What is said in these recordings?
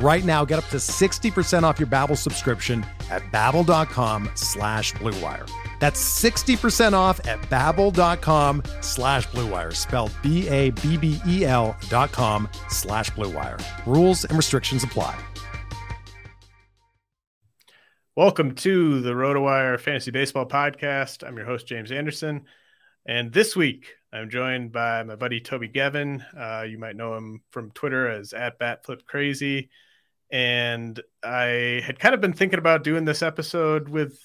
Right now, get up to 60% off your Babbel subscription at babbel.com/BlueWire. That's 60% off at babbel.com/BlueWire, spelled BABBEL.com/BlueWire. Rules and restrictions apply. Welcome to the RotoWire Fantasy Baseball Podcast. I'm your host, James Anderson. And this week, I'm joined by my buddy, Toby Gavin. You might know him from Twitter as @BatFlipCrazy. And I had kind of been thinking about doing this episode with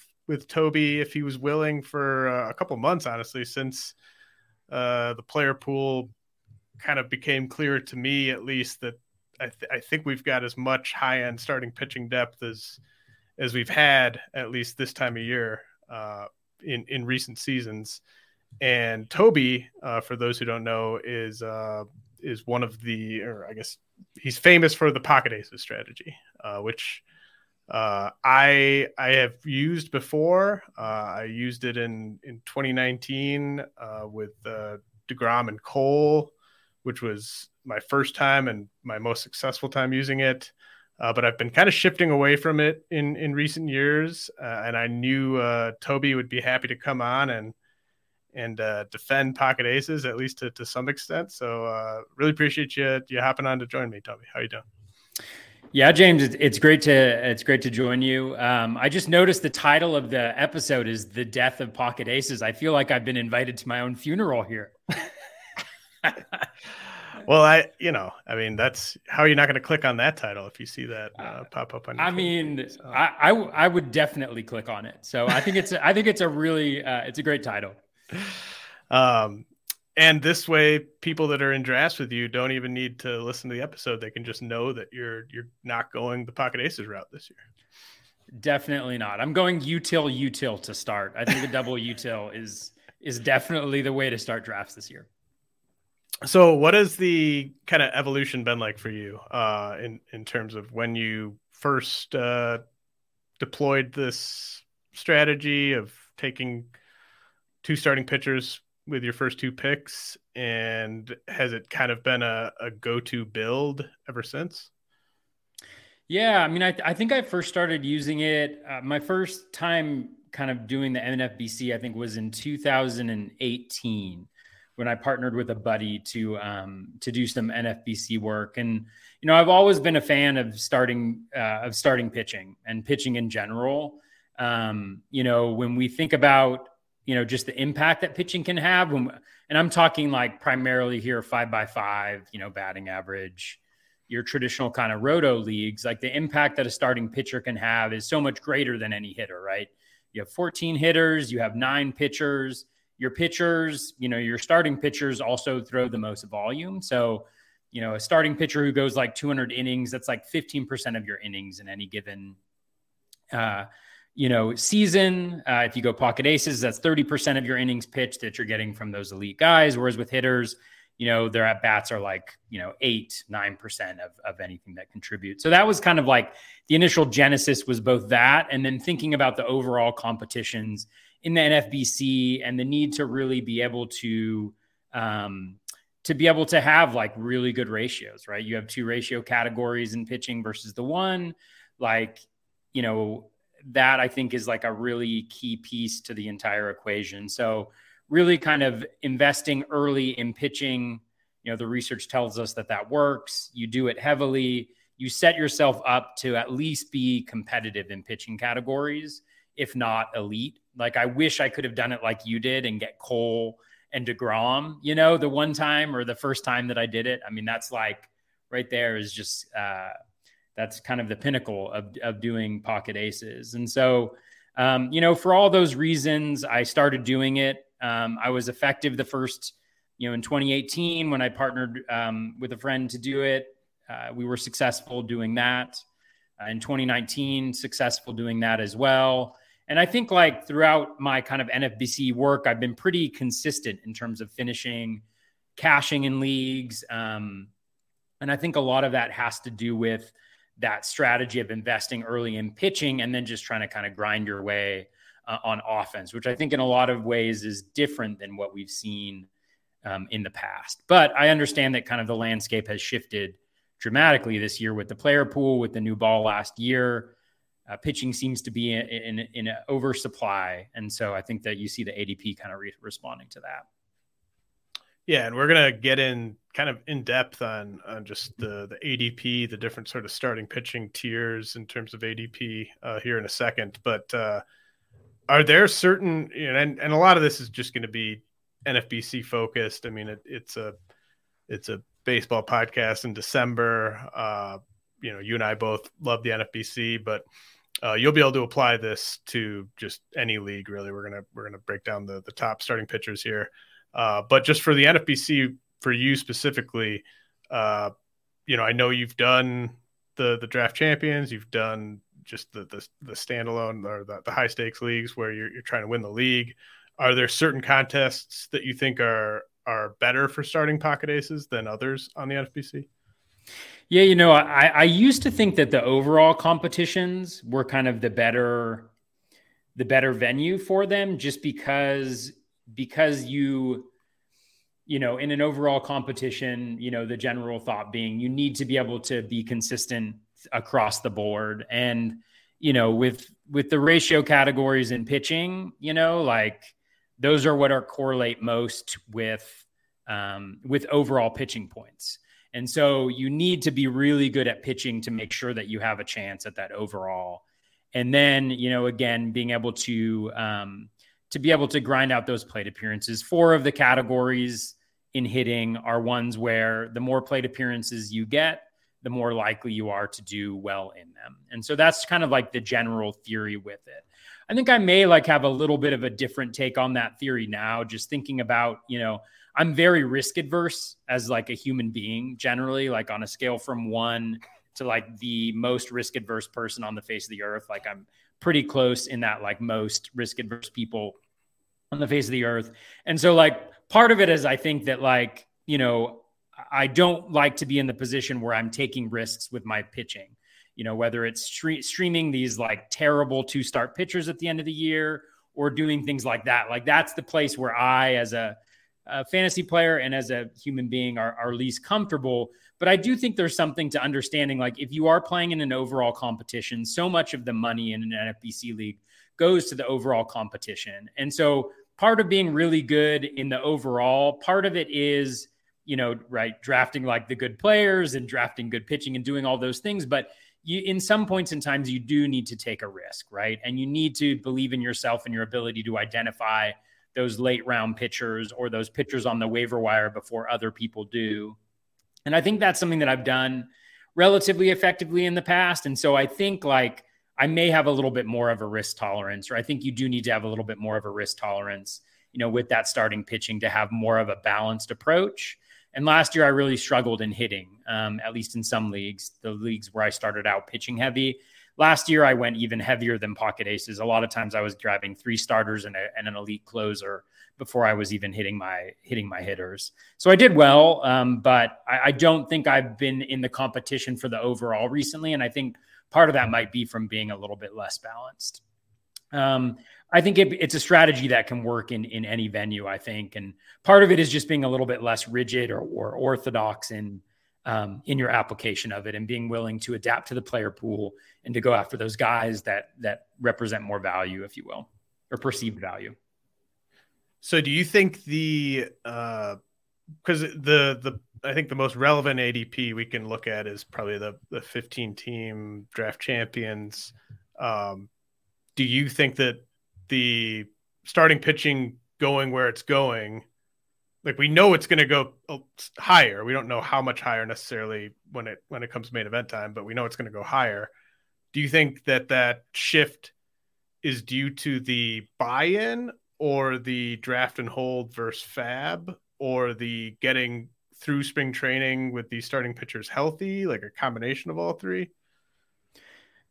Toby, if he was willing, for a couple months, honestly, since the player pool kind of became clear to me, at least, that I think we've got as much high-end starting pitching depth as we've had, at least this time of year, in recent seasons. And Toby, for those who don't know, is one of the, or I guess he's famous for the pocket aces strategy, which I have used before. I used it in 2019 with DeGrom and Cole, which was my first time and my most successful time using it. But I've been kind of shifting away from it in recent years. And I knew Toby would be happy to come on and defend pocket aces, at least to some extent. So really appreciate you hopping on to join me, Toby. How you doing? Yeah, James, it's great to join you. I just noticed the title of the episode is The Death of Pocket Aces. I feel like I've been invited to my own funeral here. Well, I mean, that's how are you not going to click on that title if you see that pop up on your phone. I would definitely click on it. So I think it's a great title. And this way, people that are in drafts with you don't even need to listen to the episode. They can just know that you're not going the pocket aces route this year. Definitely not. I'm going util to start. I think the double util is definitely the way to start drafts this year. So what has the kind of evolution been like for you in terms of when you first deployed this strategy of taking two starting pitchers with your first two picks, and has it kind of been a go-to build ever since? Yeah. I mean, I think I first started using it. My first time kind of doing the NFBC, I think, was in 2018 when I partnered with a buddy to do some NFBC work. And, you know, I've always been a fan of starting pitching and pitching in general. You know, when we think about, you know, just the impact that pitching can have. And I'm talking like primarily here 5x5, you know, batting average, your traditional kind of roto leagues, like the impact that a starting pitcher can have is so much greater than any hitter, right? You have 14 hitters, you have 9 pitchers, your starting pitchers also throw the most volume. So, you know, a starting pitcher who goes like 200 innings, that's like 15% of your innings in any given, season. If you go pocket aces, that's 30% of your innings pitched that you're getting from those elite guys. Whereas with hitters, you know, their at bats are like, 8-9% of anything that contributes. So that was kind of like the initial genesis was both that, and then thinking about the overall competitions in the NFBC and the need to really be able to have like really good ratios, right? You have 2 ratio categories in pitching versus the one, like, you know, that I think is like a really key piece to the entire equation. So really kind of investing early in pitching, you know, the research tells us that works. You do it heavily. You set yourself up to at least be competitive in pitching categories, if not elite. Like I wish I could have done it like you did and get Cole and DeGrom, you know, the one time or the first time that I did it. I mean, that's like right there is just that's kind of the pinnacle of doing pocket aces. And so, you know, for all those reasons, I started doing it. I was effective the first, you know, in 2018 when I partnered with a friend to do it. We were successful doing that. In 2019, successful doing that as well. And I think like throughout my kind of NFBC work, I've been pretty consistent in terms of finishing, cashing in leagues. And I think a lot of that has to do with that strategy of investing early in pitching and then just trying to kind of grind your way on offense, which I think in a lot of ways is different than what we've seen in the past. But I understand that kind of the landscape has shifted dramatically this year with the player pool, with the new ball last year. Pitching seems to be in an oversupply. And so I think that you see the ADP kind of responding to that. Yeah. And we're going to get in kind of in depth on just the ADP, the different sort of starting pitching tiers in terms of ADP here in a second. But are there certain, you know, and a lot of this is just going to be NFBC focused. I mean, it's a baseball podcast in December. You know, you and I both love the NFBC, but you'll be able to apply this to just any league, really. We're gonna break down the top starting pitchers here, but just for the NFBC, for you specifically, you know, I know you've done the draft champions, you've done just the standalone or the high stakes leagues where you're trying to win the league. Are there certain contests that you think are better for starting pocket aces than others on the NFBC? Yeah, you know, I used to think that the overall competitions were kind of the better venue for them, just because you know, in an overall competition, you know, the general thought being you need to be able to be consistent across the board. And, you know, with the ratio categories in pitching, you know, like those are what are correlate most with overall pitching points. And so you need to be really good at pitching to make sure that you have a chance at that overall. And then, you know, again, being able to be able to grind out those plate appearances. 4 of the categories in hitting are ones where the more plate appearances you get, the more likely you are to do well in them. And so that's kind of like the general theory with it. I think I may like have a little bit of a different take on that theory now, just thinking about, you know, I'm very risk adverse as like a human being generally, like on a scale from 1 to like the most risk adverse person on the face of the earth. Like I'm pretty close in that, like most risk adverse people on the face of the earth. And so like part of it is I think that like, you know, I don't like to be in the position where I'm taking risks with my pitching, you know, whether it's streaming these like terrible 2-start pitchers at the end of the year or doing things like that. Like that's the place where I, as a fantasy player and as a human being are least comfortable. But I do think there's something to understanding, like if you are playing in an overall competition, so much of the money in an NFBC league goes to the overall competition. And so part of being really good in the overall, part of it is, you know, right, drafting like the good players and drafting good pitching and doing all those things. But you, in some points in times, you do need to take a risk, right? And you need to believe in yourself and your ability to identify those late round pitchers or those pitchers on the waiver wire before other people do. And I think that's something that I've done relatively effectively in the past. And so I think like I may have a little bit more of a risk tolerance, or I think you do need to have a little bit more of a risk tolerance, you know, with that starting pitching to have more of a balanced approach. And last year I really struggled in hitting, at least in some leagues, the leagues where I started out pitching heavy. Last year, I went even heavier than pocket aces. A lot of times I was driving 3 starters and an elite closer before I was even hitting my hitters. So I did well, but I don't think I've been in the competition for the overall recently. And I think part of that might be from being a little bit less balanced. I think it's a strategy that can work in any venue, I think. And part of it is just being a little bit less rigid or orthodox in your application of it and being willing to adapt to the player pool and to go after those guys that represent more value, if you will, or perceived value. So do you think I think the most relevant ADP we can look at is probably the 15 team draft champions. Do you think that the starting pitching going where it's going Like, we know it's going to go higher. We don't know how much higher necessarily when it comes main event time, but we know it's going to go higher. Do you think that shift is due to the buy-in or the draft and hold versus fab or the getting through spring training with the starting pitchers healthy, like a combination of all three?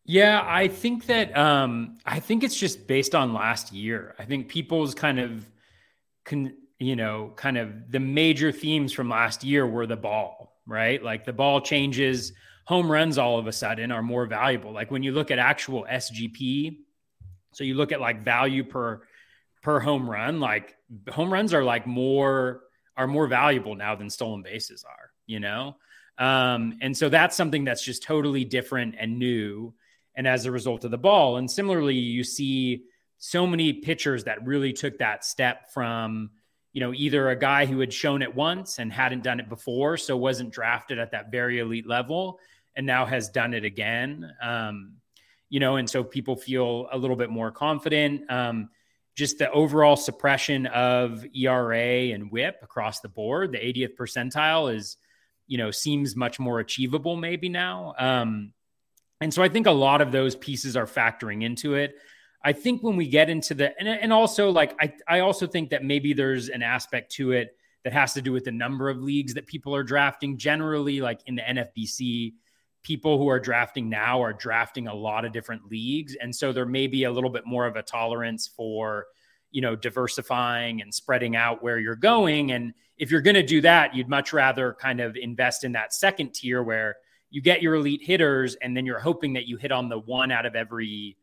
Yeah, I think that I think it's just based on last year. I think people's kind of the major themes from last year were the ball, right? Like the ball changes, home runs all of a sudden are more valuable. Like when you look at actual SGP, so you look at like value per home run, like home runs are like more valuable now than stolen bases are, you know? And so that's something that's just totally different and new. And as a result of the ball. And similarly, you see so many pitchers that really took that step from, you know, either a guy who had shown it once and hadn't done it before, so wasn't drafted at that very elite level and now has done it again. And so people feel a little bit more confident. Just the overall suppression of ERA and WHIP across the board, the 80th percentile is, you know, seems much more achievable maybe now. And so I think a lot of those pieces are factoring into it. I think when we get into I also think that maybe there's an aspect to it that has to do with the number of leagues that people are drafting. Generally, like in the NFBC, people who are drafting now are drafting a lot of different leagues. And so there may be a little bit more of a tolerance for, you know, diversifying and spreading out where you're going. And if you're going to do that, you'd much rather kind of invest in that second tier where you get your elite hitters and then you're hoping that you hit on the one out of every,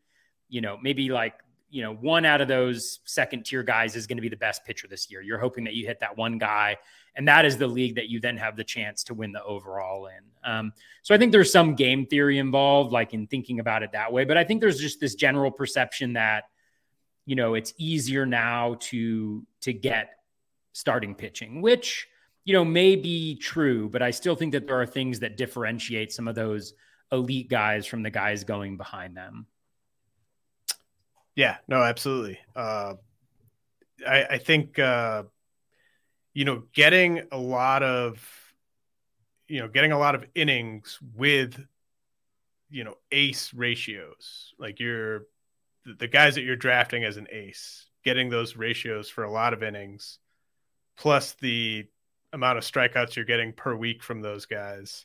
you know, maybe like, you know, one out of those second tier guys is going to be the best pitcher this year. You're hoping that you hit that one guy, and that is the league that you then have the chance to win the overall in. So I think there's some game theory involved, like in thinking about it that way. But I think there's just this general perception that, you know, it's easier now to get starting pitching, which, you know, may be true, but I still think that there are things that differentiate some of those elite guys from the guys going behind them. Yeah, no, absolutely. I think, getting a lot of, innings with, ace ratios, like the guys that you're drafting as an ace, getting those ratios for a lot of innings, plus the amount of strikeouts you're getting per week from those guys.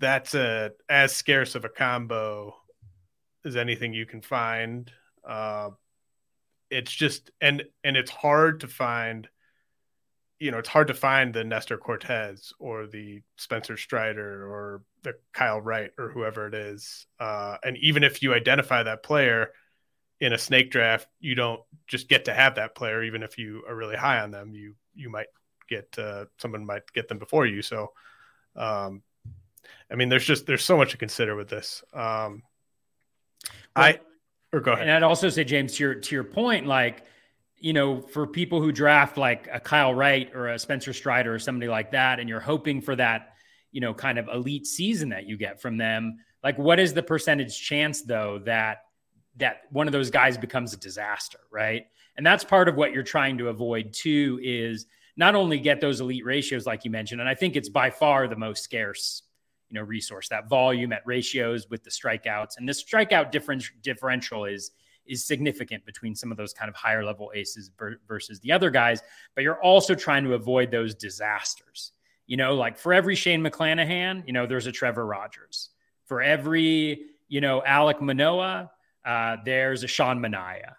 That's as scarce of a combo as anything you can find. It's just, and it's hard to find, the Nestor Cortez or the Spencer Strider or the Kyle Wright or whoever it is. And even if you identify that player in a snake draft, you don't just get to have that player. Even if you are really high on them, you might get, someone might get them before you. So, there's so much to consider with this. Go ahead. And I'd also say, James, to your point, like, for people who draft like a Kyle Wright or a Spencer Strider or somebody like that, and you're hoping for that, kind of elite season that you get from them, like what is the percentage chance though, that one of those guys becomes a disaster, right? And that's part of what you're trying to avoid too, is not only get those elite ratios, like you mentioned, and I think it's by far the most scarce resource, that volume at ratios with the strikeouts, and the strikeout differential is significant between some of those kind of higher level aces versus the other guys. But you're also trying to avoid those disasters, like for every Shane McClanahan, there's a Trevor Rogers. For every, Alek Manoah, there's a Sean Manaea.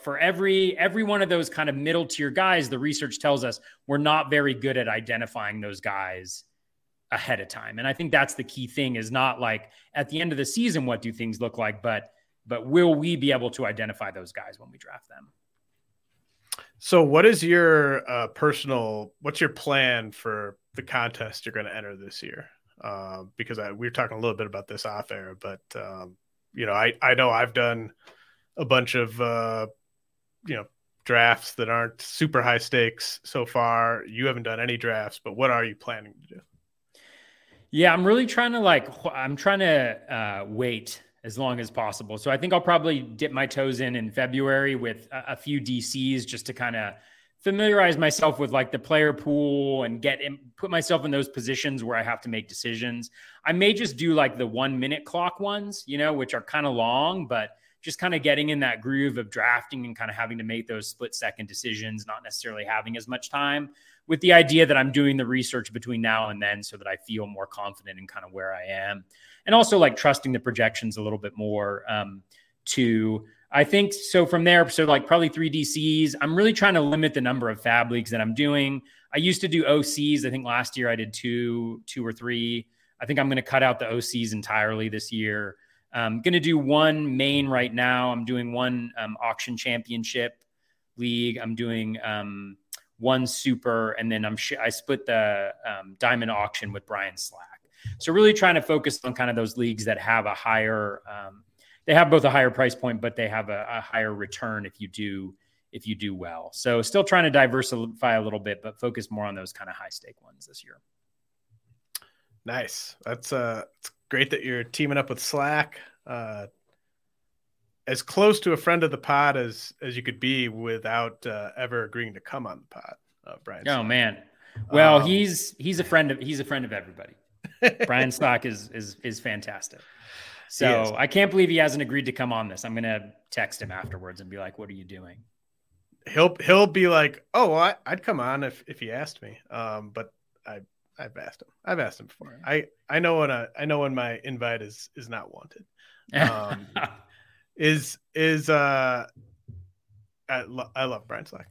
For every one of those kind of middle tier guys, the research tells us we're not very good at identifying those guys ahead of time. And I think that's the key thing, is not like at the end of the season, what do things look like, but will we be able to identify those guys when we draft them? So what is your what's your plan for the contest you're going to enter this year? Because we were talking a little bit about this off air, but I know I've done a bunch of, drafts that aren't super high stakes so far. You haven't done any drafts, but what are you planning to do? Yeah, I'm really trying to wait as long as possible. So I think I'll probably dip my toes in February with a few DCs just to kind of familiarize myself with like the player pool and get in, put myself in those positions where I have to make decisions. I may just do like the 1 minute clock ones, you know, which are kind of long, but just kind of getting in that groove of drafting and kind of having to make those split second decisions, not necessarily having as much time, with the idea that I'm doing the research between now and then so that I feel more confident in kind of where I am. And also like trusting the projections a little bit more to, I think. So from there, so like probably 3 DCs, I'm really trying to limit the number of fab leagues that I'm doing. I used to do OCs. I think last year I did two or three. I think I'm going to cut out the OCs entirely this year. I'm going to do one main right now. I'm doing one auction championship league. I'm doing one super, and then I split the diamond auction with Brian Slack. So really trying to focus on kind of those leagues that have a higher, they have both a higher price point, but they have a higher return if you do well. So still trying to diversify a little bit, but focus more on those kind of high stake ones this year. Nice. That's it's great that you're teaming up with Slack, as close to a friend of the pod as you could be without ever agreeing to come on the pod, Brian. Oh, Slack. Man. Well, he's a friend of everybody. Brian Slack is fantastic. So I can't believe he hasn't agreed to come on this. I'm going to text him afterwards and be like, what are you doing? He'll be like, oh, well, I'd come on if he asked me. But I've asked him. I've asked him before. I know when my invite is not wanted. I love Brian Slack.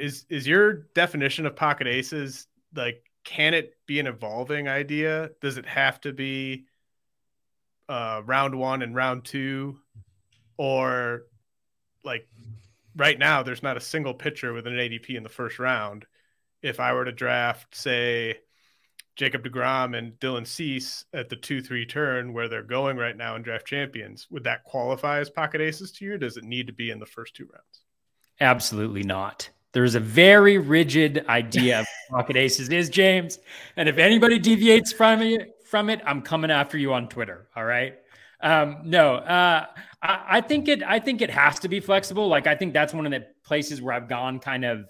Is your definition of pocket aces, like, can it be an evolving idea? Does it have to be round one and round two, or like right now there's not a single pitcher with an ADP in the first round? If I were to draft, say, Jacob deGrom and Dylan Cease at the 2-3 turn where they're going right now in draft champions, would that qualify as pocket aces to you? Or does it need to be in the first two rounds? Absolutely not. There's a very rigid idea of what pocket aces is, James. And if anybody deviates from it, I'm coming after you on Twitter. All right. I think it has to be flexible. Like, I think that's one of the places where I've gone kind of,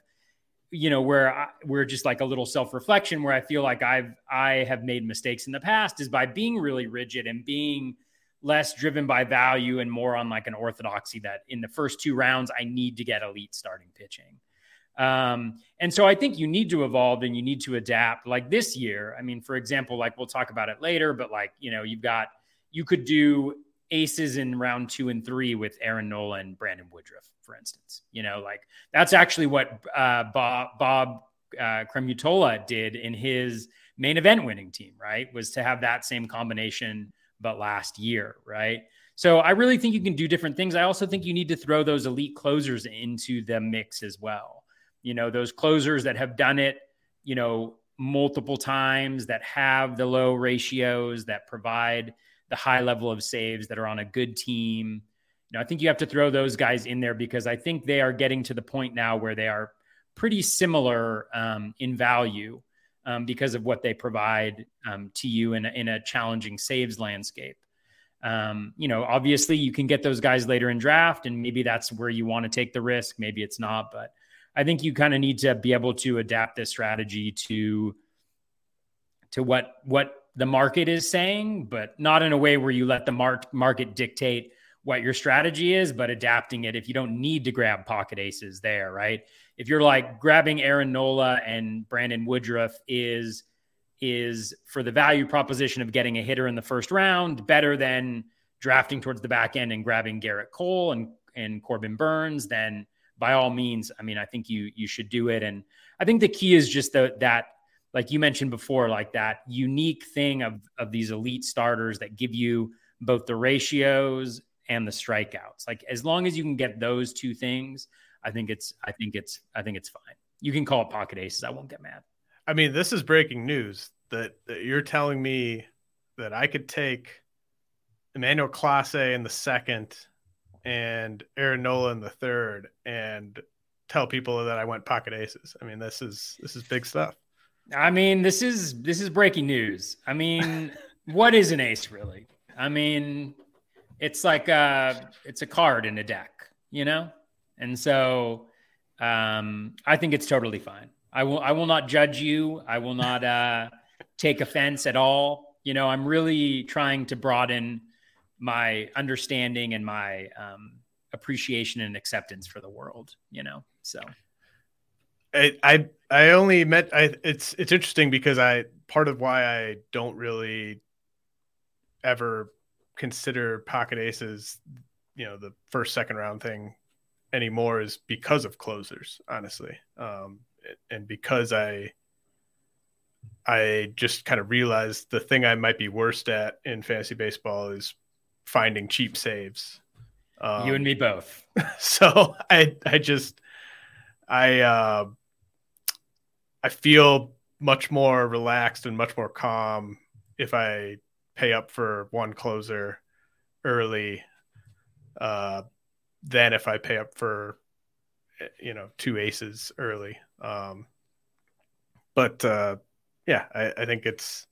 you know, where just like a little self-reflection where I feel like I have made mistakes in the past is by being really rigid and being less driven by value and more on like an orthodoxy that in the first two rounds, I need to get elite starting pitching. And so I think you need to evolve and you need to adapt. Like this year, I mean, for example, like we'll talk about it later, but like, you know, you could do aces in round 2 and 3 with Aaron Nolan, Brandon Woodruff, for instance. You know, like that's actually what Bob Cremutola did in his main event winning team, right? Was to have that same combination, but last year, right? So I really think you can do different things. I also think you need to throw those elite closers into the mix as well. You know, those closers that have done it, you know, multiple times, that have the low ratios, that provide the high level of saves, that are on a good team. You know, I think you have to throw those guys in there because I think they are getting to the point now where they are pretty similar in value because of what they provide to you in a challenging saves landscape. You know, obviously you can get those guys later in draft and maybe that's where you want to take the risk. Maybe it's not, but I think you kind of need to be able to adapt this strategy to what the market is saying, but not in a way where you let the market dictate what your strategy is, but adapting it. If you don't need to grab pocket aces there, right? If you're like grabbing Aaron Nola and Brandon Woodruff is for the value proposition of getting a hitter in the first round, better than drafting towards the back end and grabbing Garrett Cole and Corbin Burns, then by all means, I mean, I think you should do it. And I think the key is just that, like you mentioned before, like that unique thing of these elite starters that give you both the ratios and the strikeouts. Like as long as you can get those two things, I think it's fine. You can call it pocket aces. I won't get mad. I mean, this is breaking news that you're telling me that I could take Emmanuel Clase in the second and Aaron Nola in the third and tell people that I went pocket aces. I mean, this is big stuff. I mean, this is breaking news. I mean, what is an ace really? I mean, it's like it's a card in a deck, you know? And so I think it's totally fine. I will not judge you. I will not take offense at all. You know, I'm really trying to broaden my understanding and my appreciation and acceptance for the world, you know? So it's interesting because part of why I don't really ever consider pocket aces, you know, the first, second round thing anymore is because of closers, honestly. And because I just kind of realized the thing I might be worst at in fantasy baseball is finding cheap saves. You and me both. So I feel much more relaxed and much more calm if I pay up for one closer early than if I pay up for, you know, two aces early. Yeah, I think it's,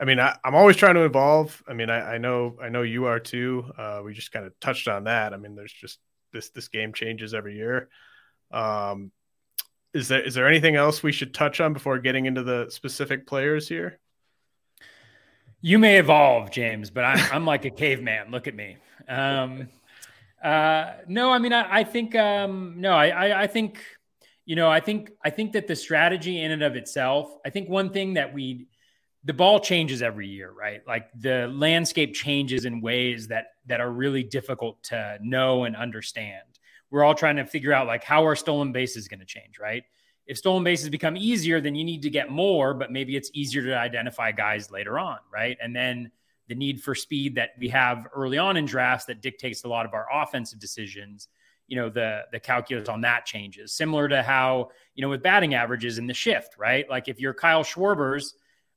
I mean, I'm always trying to evolve. I mean, I know you are too. We just kind of touched on that. I mean, there's just this game changes every year. Is there anything else we should touch on before getting into the specific players here? You may evolve, James, but I'm like a caveman. Look at me. No, I mean, I think that the strategy in and of itself, I think one thing that the ball changes every year, right? Like the landscape changes in ways that are really difficult to know and understand. We're all trying to figure out like how are stolen bases going to change, right? If stolen bases become easier, then you need to get more, but maybe it's easier to identify guys later on, right? And then the need for speed that we have early on in drafts that dictates a lot of our offensive decisions, you know, the calculus on that changes. Similar to how, you know, with batting averages in the shift, right? Like if your Kyle Schwarbers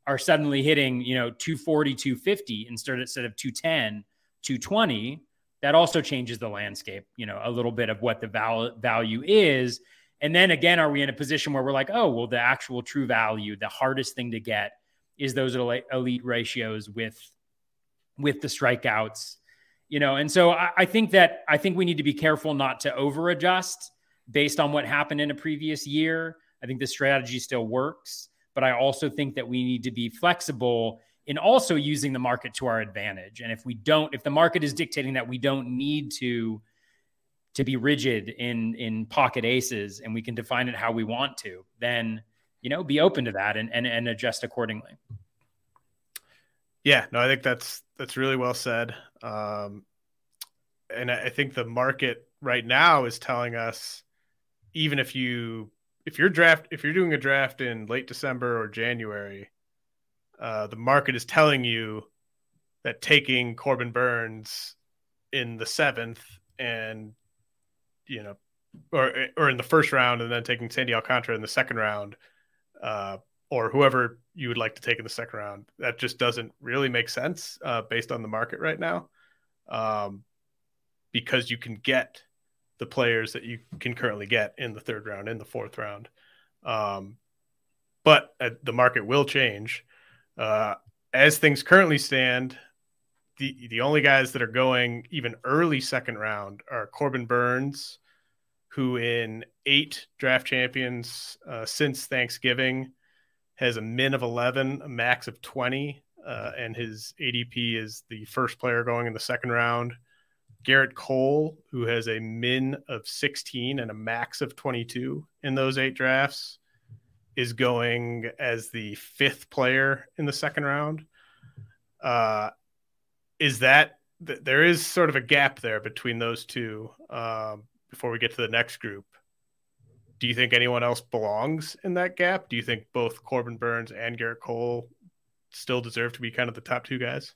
are suddenly hitting, you know, 240, 250 instead of 210, 220, that also changes the landscape, you know, a little bit of what the value is. And then again, are we in a position where we're like, oh, well, the actual true value, the hardest thing to get is those elite ratios with the strikeouts, you know? And so I think we need to be careful not to over adjust based on what happened in a previous year. I think the strategy still works, but I also think that we need to be flexible in also using the market to our advantage. And if the market is dictating that we don't need to be rigid in pocket aces and we can define it how we want to, then, you know, be open to that and adjust accordingly. Yeah, no, I think that's really well said. And I think the market right now is telling us, even if you're doing a draft in late December or January, the market is telling you that taking Corbin Burns in the 7th and, you know, or in the first round and then taking Sandy Alcantara in the 2nd round, or whoever you would like to take in the 2nd round, that just doesn't really make sense based on the market right now, because you can get the players that you can currently get in the 3rd round, in the 4th round. But the market will change. As things currently stand, the only guys that are going even early 2nd round are Corbin Burns, who in 8 draft champions since Thanksgiving has a min of 11, a max of 20, and his ADP is the first player going in the 2nd round. Garrett Cole, who has a min of 16 and a max of 22 in those 8 drafts, is going as the 5th player in the 2nd round. There is sort of a gap there between those two before we get to the next group. Do you think anyone else belongs in that gap? Do you think both Corbin Burns and Garrett Cole still deserve to be kind of the top 2 guys?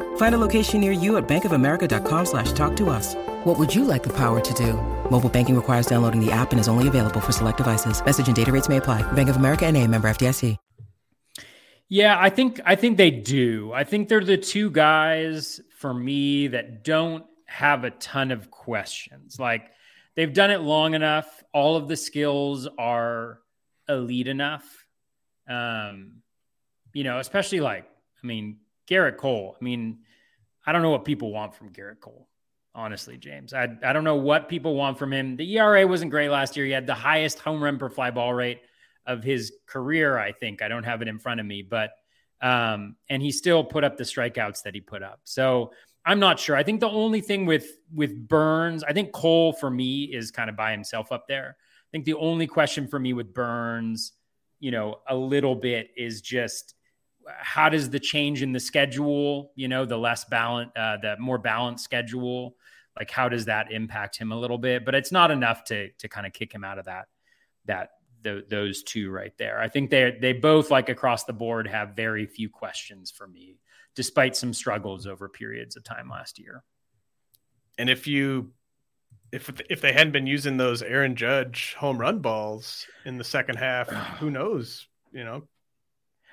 Find a location near you at bankofamerica.com/talktous. What would you like the power to do? Mobile banking requires downloading the app and is only available for select devices. Message and data rates may apply. Bank of America NA, member FDIC. Yeah, I think they do. I think they're the two guys for me that don't have a ton of questions. Like, they've done it long enough. All of the skills are elite enough. Especially Garrett Cole. I don't know what people want from Garrett Cole. Honestly, James, I don't know what people want from him. The ERA wasn't great last year. He had the highest home run per fly ball rate of his career, I think. I don't have it in front of me, but and he still put up the strikeouts that he put up. So I'm not sure. I think the only thing with Burns, I think Cole for me is kind of by himself up there. I think the only question for me with Burns, a little bit is just how does the change in the schedule, the less balanced, the more balanced schedule, like how does that impact him a little bit? But it's not enough to kind of kick him out of those two right there. I think they both, like, across the board have very few questions for me, despite some struggles over periods of time last year. And if they hadn't been using those Aaron Judge home run balls in the second half, who knows,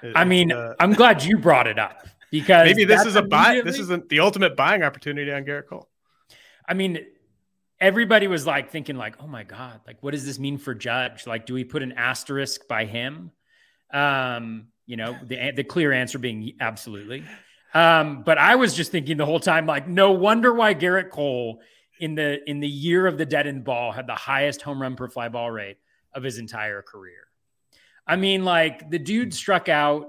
I'm glad you brought it up, because maybe this is a buy. This is the ultimate buying opportunity on Garrett Cole. Everybody was thinking, oh my God, what does this mean for Judge? Do we put an asterisk by him? The clear answer being absolutely. But I was just thinking the whole time, no wonder why Garrett Cole in the year of the dead end ball had the highest home run per fly ball rate of his entire career. The dude struck out,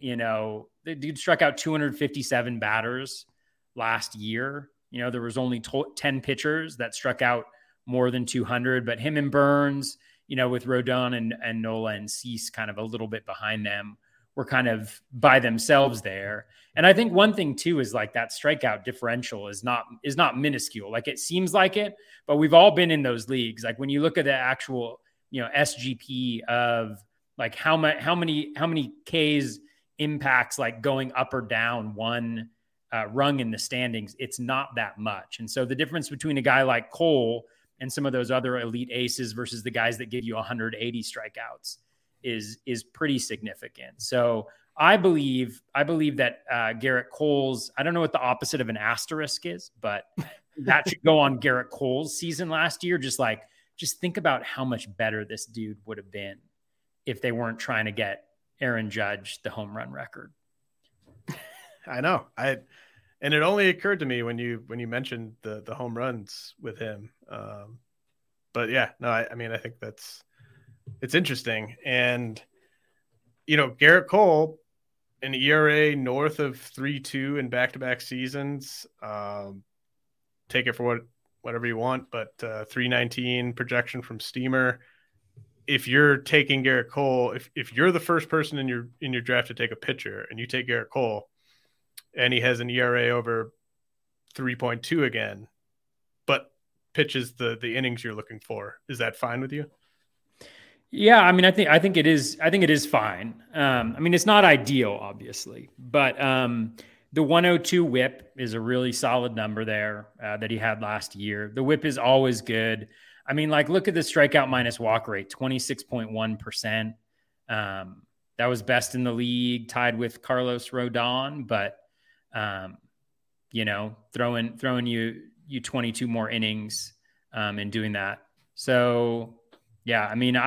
257 batters last year. There was only 10 pitchers that struck out more than 200, but him and Burns, with Rodon and Nolan and Cease kind of a little bit behind them, were kind of by themselves there. And I think one thing too is that strikeout differential is not minuscule. It seems like it, but we've all been in those leagues. When you look at the actual, SGP of how many Ks impacts going up or down one rung in the standings, it's not that much. And so the difference between a guy like Cole and some of those other elite aces versus the guys that give you 180 strikeouts is pretty significant. So I believe that Garrett Cole's, I don't know what the opposite of an asterisk is, but that should go on Garrett Cole's season last year. Just think about how much better this dude would have been if they weren't trying to get Aaron Judge the home run record. I know. And it only occurred to me when you mentioned the home runs with him. But yeah, no, I mean, I think it's interesting. And, you know, Garrett Cole, an ERA north of 3.2 in back-to-back seasons. Take it for whatever you want, but 319 projection from Steamer. If you're taking Garrett Cole, if you're the first person in your draft to take a pitcher and you take Garrett Cole and he has an ERA over 3.2 again, but pitches the innings you're looking for, is that fine with you? Yeah, I mean, I think it is. I think it is fine. I mean, it's not ideal, obviously, but the 102 WHIP is a really solid number there that he had last year. The WHIP is always good. I mean, like, look at the strikeout minus walk rate, 26.1%. That was best in the league, tied with Carlos Rodon. But you know, throwing you 22 more innings and doing that. So. Yeah, I mean,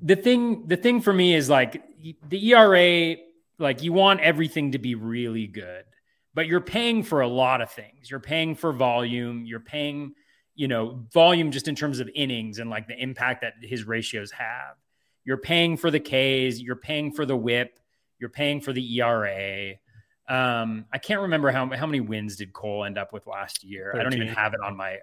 the thing for me is, like, the ERA, like, you want everything to be really good, but you're paying for a lot of things. You're paying for volume. You're paying, you know, volume just in terms of innings and, like, the impact that his ratios have. You're paying for the Ks. You're paying for the WHIP. You're paying for the ERA. I can't remember how many wins did Cole end up with last year. 13. I don't even have it on my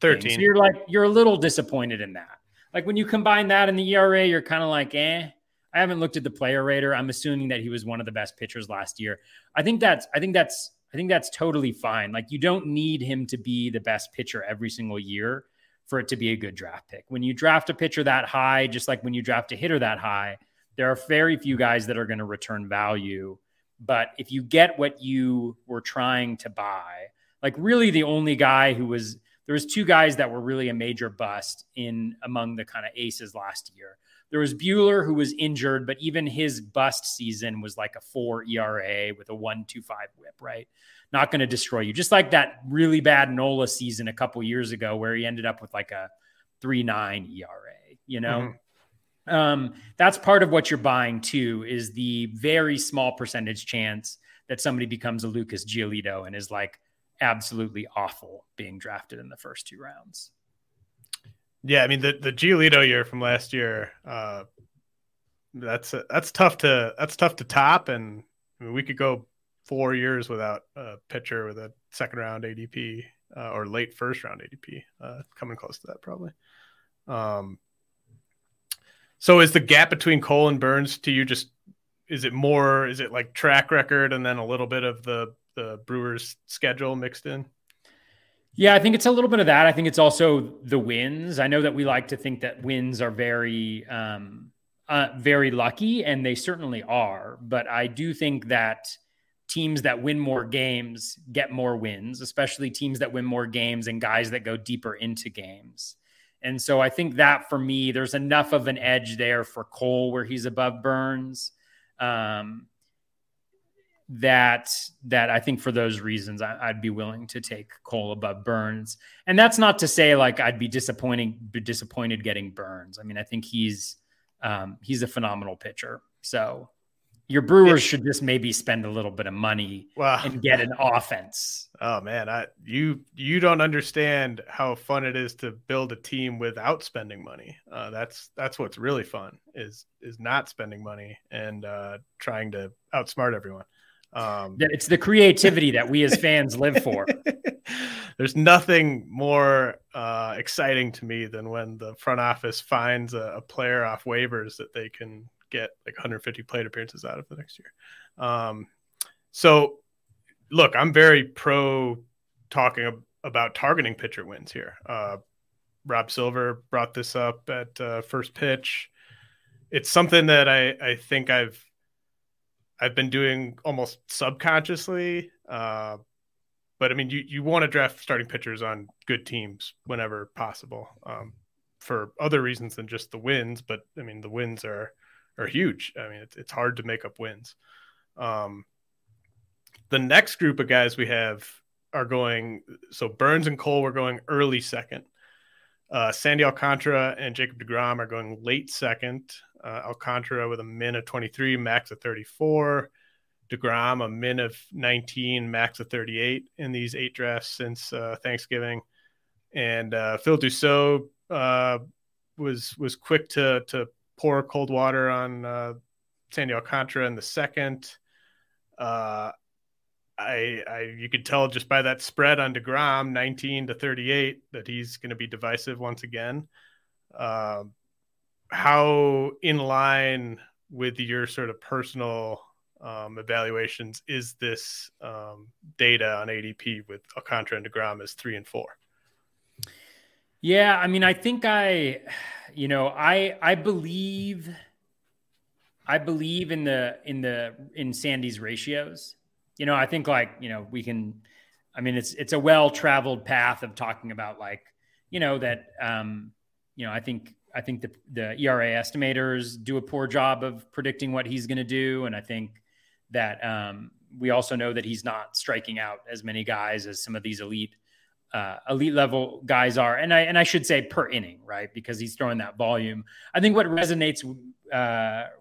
13. So you're a little disappointed in that. Like, when you combine that and the ERA, you're kind of like, eh. I haven't looked at the player rater. I'm assuming that he was one of the best pitchers last year. I think that's totally fine. Like, you don't need him to be the best pitcher every single year for it to be a good draft pick. When you draft a pitcher that high, just like when you draft a hitter that high, there are very few guys that are going to return value. But if you get what you were trying to buy, like, really the only guy who was, there was two guys that were really a major bust in among the kind of aces last year. There was Buehler, who was injured, but even his bust season was like a 4 ERA with a 1.25 WHIP, right? Not going to destroy you. Just like that really bad Nola season a couple years ago where he ended up with like a 3.9 ERA, you know? Mm-hmm. That's part of what you're buying too, is the very small percentage chance that somebody becomes a Lucas Giolito and is like, absolutely awful being drafted in the first two rounds. Yeah, I mean, the Giolito year from last year, that's tough to top. And I mean, we could go 4 years without a pitcher with a second round ADP or late first round ADP, coming close to that probably. So is the gap between Cole and Burns to you just, is it like track record and then a little bit of the Brewers schedule mixed in? Yeah, I think it's a little bit of that. I think it's also the wins. I know that we like to think that wins are very, very lucky, and they certainly are. But I do think that teams that win more games get more wins, especially teams that win more games and guys that go deeper into games. And so I think that for me, there's enough of an edge there for Cole where he's above Burns. That I think for those reasons, I'd be willing to take Cole above Burns. And that's not to say, like, I'd be disappointed getting Burns. I mean, I think he's a phenomenal pitcher. So your Brewers should just maybe spend a little bit of money and get an offense. Oh man, you don't understand how fun it is to build a team without spending money. That's what's really fun is not spending money and trying to outsmart everyone. It's the creativity that we as fans live for. There's nothing more exciting to me than when the front office finds a player off waivers that they can get like 150 plate appearances out of the next year. So look, I'm very pro talking about targeting pitcher wins here. Rob Silver brought this up at First Pitch. It's something that I think I've been doing almost subconsciously. But I mean, you want to draft starting pitchers on good teams whenever possible, for other reasons than just the wins. But I mean, the wins are huge. I mean, it's hard to make up wins. The next group of guys we have are going, so Burns and Cole were going early second. Sandy Alcantara and Jacob deGrom are going late second. Alcantara with a min of 23, max of 34. deGrom a min of 19, max of 38 in these 8 drafts since Thanksgiving. And Phil Dussault was quick to pour cold water on Sandy Alcantara in the second. You could tell just by that spread on deGrom, 19 to 38, that he's going to be divisive once again. How in line with your sort of personal evaluations is this data on ADP with Alcantara and deGrom as 3 and 4? Yeah, I mean, I think I believe in Sandy's ratios. You know, I think we can, I mean, it's a well-traveled path of talking about I think the ERA estimators do a poor job of predicting what he's going to do. And I think that we also know that he's not striking out as many guys as some of these elite level guys are. And I should say per inning, right? Because he's throwing that volume. I think what resonates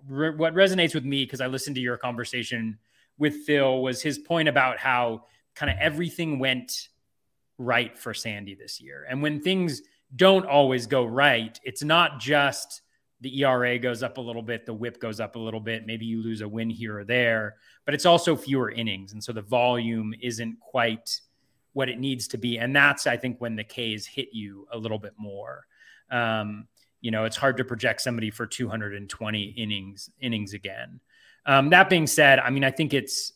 with me, because I listened to your conversation with Phil, was his point about how kind of everything went right for Sandy this year. And when things don't always go right, it's not just the ERA goes up a little bit, the whip goes up a little bit, maybe you lose a win here or there, but it's also fewer innings. And so the volume isn't quite what it needs to be. And that's, I think, when the Ks hit you a little bit more. It's hard to project somebody for 220 innings again. That being said, I mean, I think it's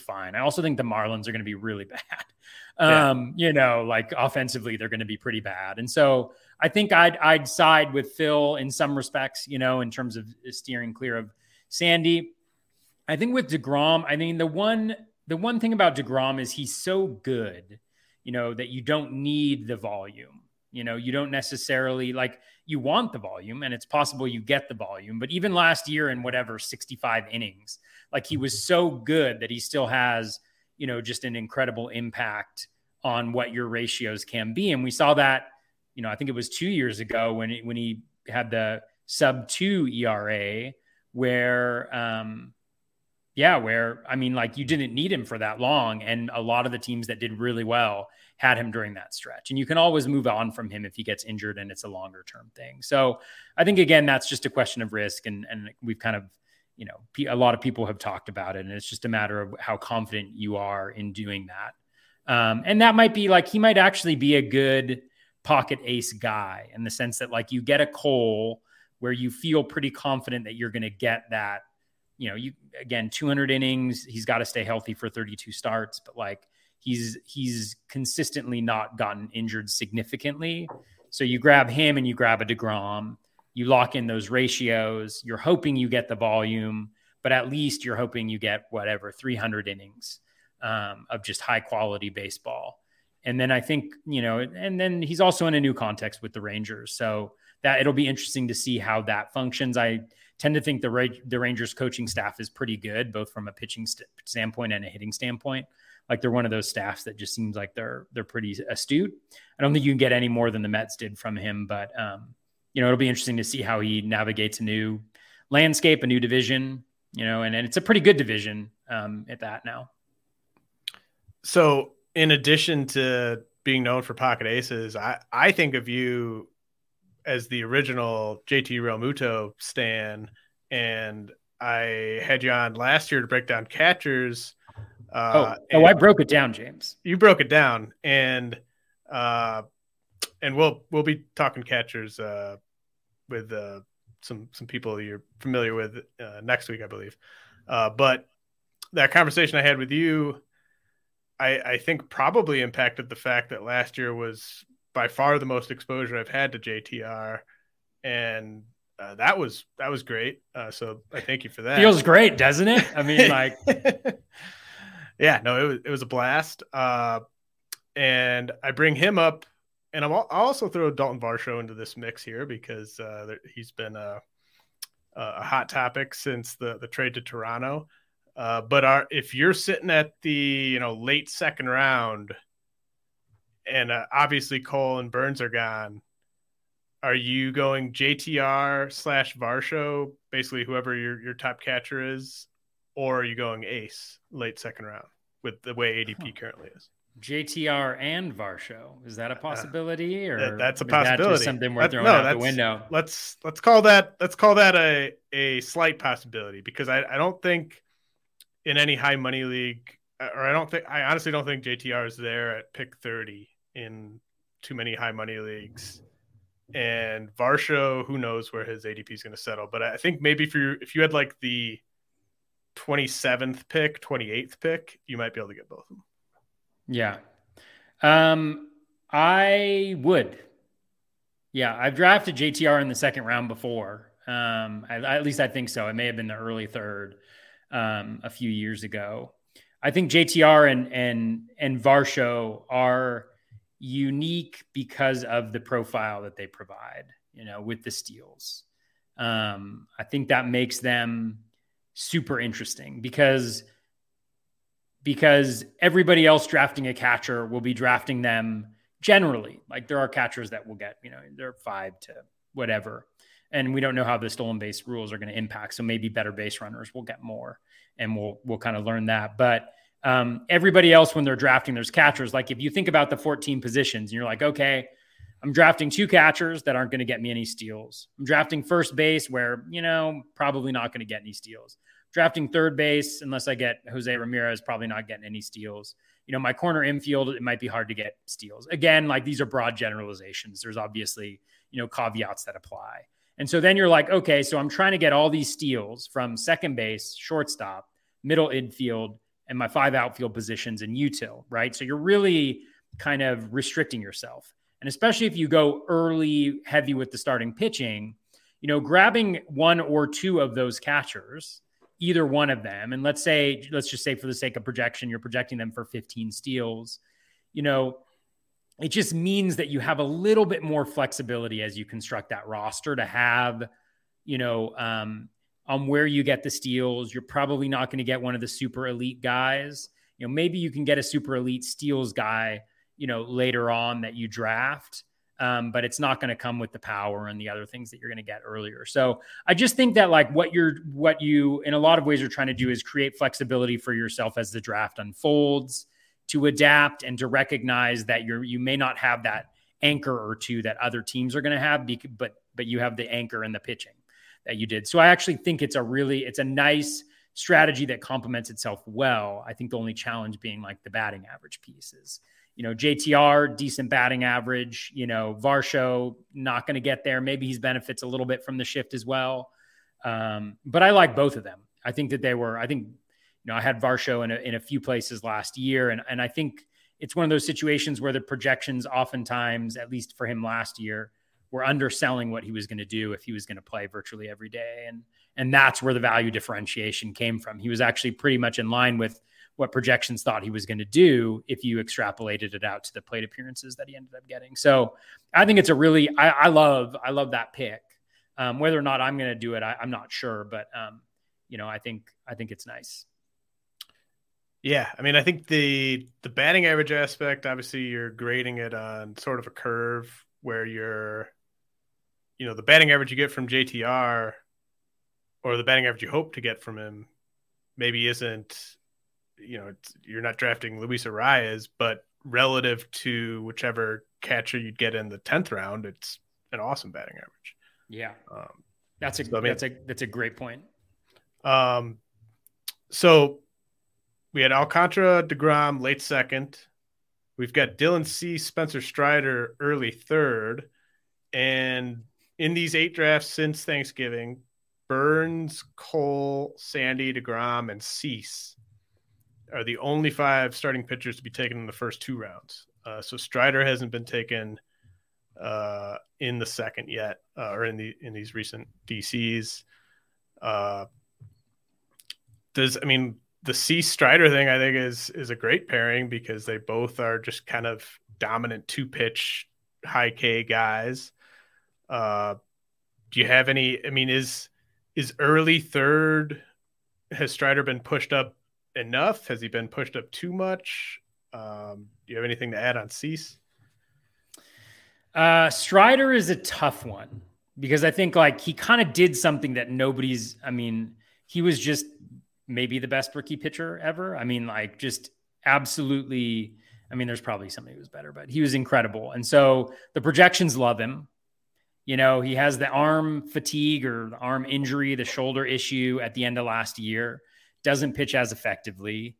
fine. I also think the Marlins are going to be really bad. Offensively, they're going to be pretty bad. And so I think I'd side with Phil in some respects, in terms of steering clear of Sandy. I think with deGrom, I mean, the one thing about deGrom is he's so good, that you don't need the volume. You don't necessarily you want the volume, and it's possible you get the volume. But even last year in 65 innings, he was so good that he still has, just an incredible impact on what your ratios can be. And we saw that, I think it was 2 years ago when he had the sub-2 ERA where you didn't need him for that long. And a lot of the teams that did really well had him during that stretch. And you can always move on from him if he gets injured and it's a longer term thing. So I think, again, that's just a question of risk. And we've kind of, a lot of people have talked about it, and it's just a matter of how confident you are in doing that. And that might be he might actually be a good pocket ace guy in the sense that you get a Cole where you feel pretty confident that you're going to get that. 200 innings, he's got to stay healthy for 32 starts, but he's consistently not gotten injured significantly. So you grab him and you grab a deGrom, you lock in those ratios. You're hoping you get the volume, but at least you're hoping you get 300 innings of just high quality baseball. And then I think, and then he's also in a new context with the Rangers. So that it'll be interesting to see how that functions. I tend to think the Rangers coaching staff is pretty good, both from a pitching standpoint and a hitting standpoint. They're one of those staffs that just seems like they're pretty astute. I don't think you can get any more than the Mets did from him, but it'll be interesting to see how he navigates a new landscape, a new division, and it's a pretty good division at that now. So in addition to being known for pocket aces, I think of you as the original JT Realmuto stan, and I had you on last year to break down catchers. I broke it down, James. You broke it down, and we'll be talking catchers with some people you're familiar with next week, I believe. But that conversation I had with you, I think probably impacted the fact that last year was by far the most exposure I've had to JTR, and that was great. So I thank you for that. Feels great, doesn't it? I mean, yeah, no, it was a blast. And I bring him up, and I'll also throw Dalton Varsho into this mix here because he's been a hot topic since the trade to Toronto. But if you're sitting at the late second round, and obviously Cole and Burns are gone, are you going JTR / Varsho, basically whoever your top catcher is, or are you going ace late second round with the way ADP currently is? JTR and Varsho, is that a possibility, or that's a possibility? That just something we're throwing out the window. Let's call that a slight possibility, because I don't think in any high money league, or I honestly don't think JTR is there at pick 30 in too many high money leagues. And Varsho, who knows where his ADP is going to settle? But I think maybe if you had like the 27th pick, 28th pick, you might be able to get both of them. Yeah. I would. Yeah, I've drafted JTR in the second round before. At least I think so. It may have been the early third a few years ago. I think JTR and Varsho are unique because of the profile that they provide, with the steals. I think that makes them super interesting because everybody else drafting a catcher will be drafting them generally. Like, there are catchers that will get, they're 5 to whatever. And we don't know how the stolen base rules are going to impact. So maybe better base runners will get more, and we'll kind of learn that. But everybody else, when they're drafting, there's catchers. Like, if you think about the 14 positions and you're like, okay, I'm drafting 2 catchers that aren't going to get me any steals. I'm drafting first base where, probably not going to get any steals. Drafting third base, unless I get Jose Ramirez, probably not getting any steals. My corner infield, it might be hard to get steals. Again, like, these are broad generalizations. There's obviously, caveats that apply. And so then you're like, okay, so I'm trying to get all these steals from second base, shortstop, middle infield, and my 5 outfield positions in util, right? So you're really kind of restricting yourself. And especially if you go early heavy with the starting pitching, grabbing 1 or 2 of those catchers, either one of them. And let's just say for the sake of projection, you're projecting them for 15 steals. It just means that you have a little bit more flexibility as you construct that roster to have, on where you get the steals. You're probably not going to get one of the super elite guys. Maybe you can get a super elite steals guy, later on that you draft. But it's not going to come with the power and the other things that you're going to get earlier. So I just think that, like, what you in a lot of ways are trying to do is create flexibility for yourself as the draft unfolds, to adapt and to recognize that you may not have that anchor or two that other teams are going to have, but you have the anchor and the pitching that you did. So I actually think it's a nice strategy that complements itself well. I think the only challenge being, like, the batting average pieces. JTR, decent batting average, Varsho, not going to get there. Maybe he benefits a little bit from the shift as well. But I like both of them. I think that I had Varsho in a few places last year. And I think it's one of those situations where the projections oftentimes, at least for him last year, were underselling what he was going to do if he was going to play virtually every day. And that's where the value differentiation came from. He was actually pretty much in line with what projections thought he was going to do if you extrapolated it out to the plate appearances that he ended up getting. So I think it's a really, I love that pick. Whether or not I'm going to do it, I'm not sure, but I think it's nice. Yeah. I mean, I think the batting average aspect, obviously you're grading it on sort of a curve where you're, the batting average you get from JTR, or the batting average you hope to get from him, maybe isn't, you're not drafting Luis Arias, but relative to whichever catcher you'd get in the 10th round, it's an awesome batting average. Yeah. That's a great point. So we had Alcantara, DeGrom late second. We've got Dylan Cease, Spencer Strider early third. And in these 8 drafts since Thanksgiving, Burns, Cole, Sandy, DeGrom, and Cease are the only 5 starting pitchers to be taken in the first 2 rounds. So Strider hasn't been taken in the second yet, or in these recent DCs. The Cease Strider thing, I think, is a great pairing because they both are just kind of dominant 2-pitch high K guys. Do you have any? I mean, is early third? Has Strider been pushed up enough? Has he been pushed up too much? Do you have anything to add on Cease? Strider is a tough one because I think, like, he kind of did something that nobody's, he was just maybe the best rookie pitcher ever. I mean, like, just absolutely. I mean, there's probably somebody who's better, but he was incredible. And so the projections love him. You know, he has the arm fatigue or the arm injury, the shoulder issue at the end of last year, doesn't pitch as effectively.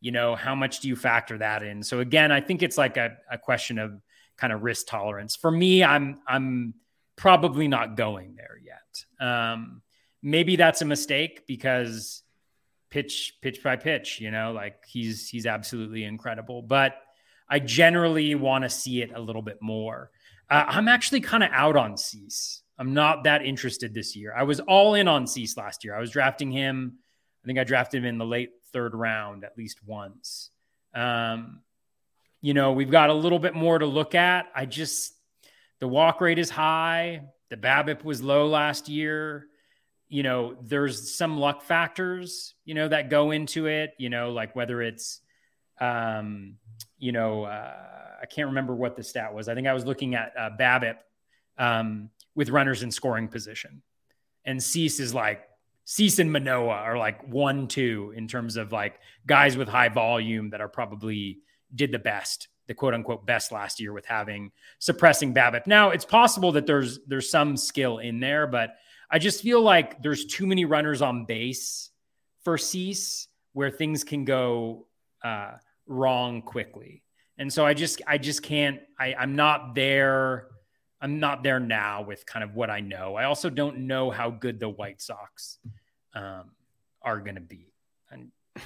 You know, how much do you factor that in? So again, I think it's like a question of kind of risk tolerance. For me, I'm probably not going there yet. Maybe that's a mistake because pitch by pitch, you know, like he's absolutely incredible, but I generally want to see it a little bit more. I'm actually kind of out on Cease. I'm not that interested this year. I was all in on Cease last year. I was drafting him. I think I drafted him in the late third round at least once. You know, we've got a little bit more to look at. The walk rate is high. The BABIP was low last year. You know, there's some luck factors, you know, that go into it, you know, like whether it's, I can't remember what the stat was. I think I was looking at BABIP with runners in scoring position, and Cease and Manoah are like 1-2 in terms of like guys with high volume that are probably did the best, the quote unquote best last year with having suppressing BABIP. Now it's possible that there's some skill in there, but I just feel like there's too many runners on base for Cease where things can go wrong quickly. And so I just can't, I'm not there. I'm not there now with kind of what I know. I also don't know how good the White Sox are going to be.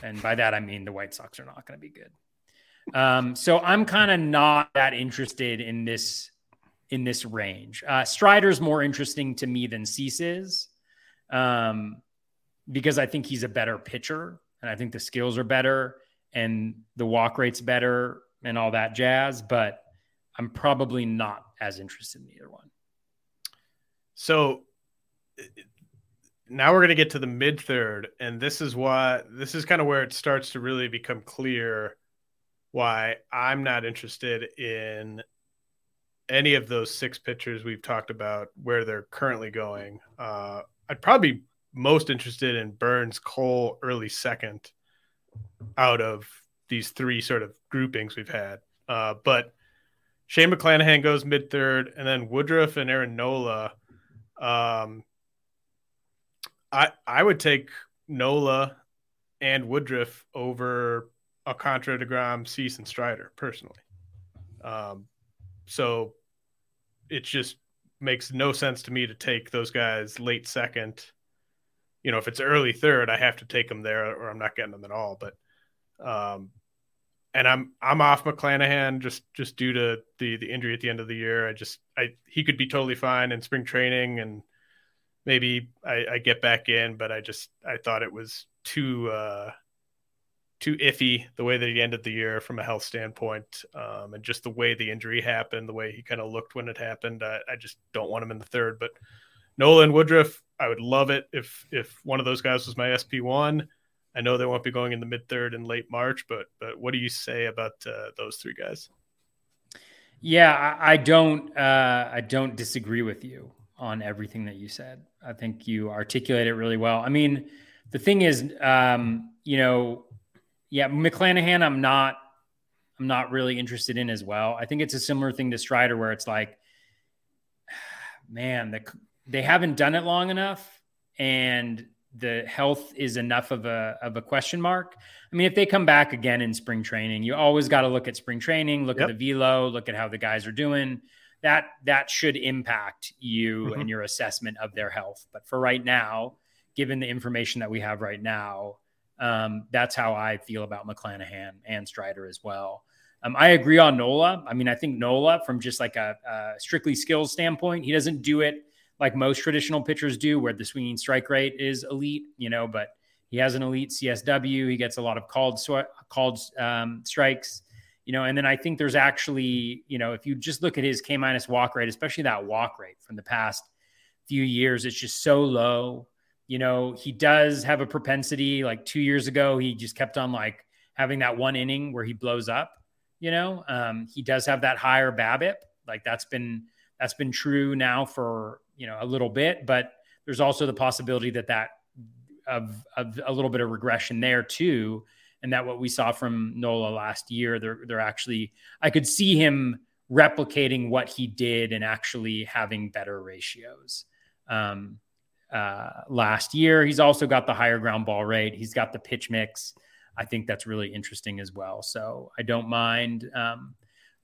And by that, I mean, the White Sox are not going to be good. So I'm kind of not that interested in this range. Strider's more interesting to me than Cease is because I think he's a better pitcher and I think the skills are better and the walk rate's better and all that jazz, but I'm probably not as interested in either one. So now we're going to get to the mid third. And this is kind of where it starts to really become clear why I'm not interested in any of those six pitchers we've talked about, where they're currently going. I'd probably be most interested in Burns, Cole, early second out of these three sort of groupings we've had. But Shane McClanahan goes mid third, and then Woodruff and Aaron Nola. I would take Nola and Woodruff over Alcantara, DeGrom, Cease, and Strider personally. So it just makes no sense to me to take those guys late second. You know, if it's early third, I have to take them there, or I'm not getting them at all. But and I'm off McClanahan just due to the injury at the end of the year. He could be totally fine in spring training, and maybe I get back in, but I thought it was too iffy the way that he ended the year from a health standpoint, and just the way the injury happened, the way he kind of looked when it happened. I just don't want him in the third. But Nolan, Woodruff, I would love it if one of those guys was my SP1. I know they won't be going in the mid-third in late March, but what do you say about those three guys? Yeah, I don't disagree with you on everything that you said. I think you articulate it really well. I mean, the thing is, McClanahan, I'm not really interested in as well. I think it's a similar thing to Strider where it's like, man, they haven't done it long enough, and the health is enough of a question mark. I mean, if they come back again in spring training, you always got to look at spring training, look at the velo, look at how the guys are doing. That should impact you and your assessment of their health. But for right now, given the information that we have right now, that's how I feel about McClanahan and Strider as well. I agree on Nola. I mean, I think Nola, from just like a strictly skills standpoint, he doesn't do it like most traditional pitchers do, where the swinging strike rate is elite, you know, but he has an elite CSW. He gets a lot of called strikes, you know, and then I think there's actually, you know, if you just look at his K- walk rate, especially that walk rate from the past few years, it's just so low. You know, he does have a propensity, like 2 years ago, he just kept on like having that one inning where he blows up, you know, he does have that higher BABIP. Like that's been true now for, you know, a little bit, but there's also the possibility that of a little bit of regression there too. And that what we saw from Nola last year, they're actually, I could see him replicating what he did and actually having better ratios. Last year, he's also got the higher ground ball rate. He's got the pitch mix. I think that's really interesting as well. So I don't mind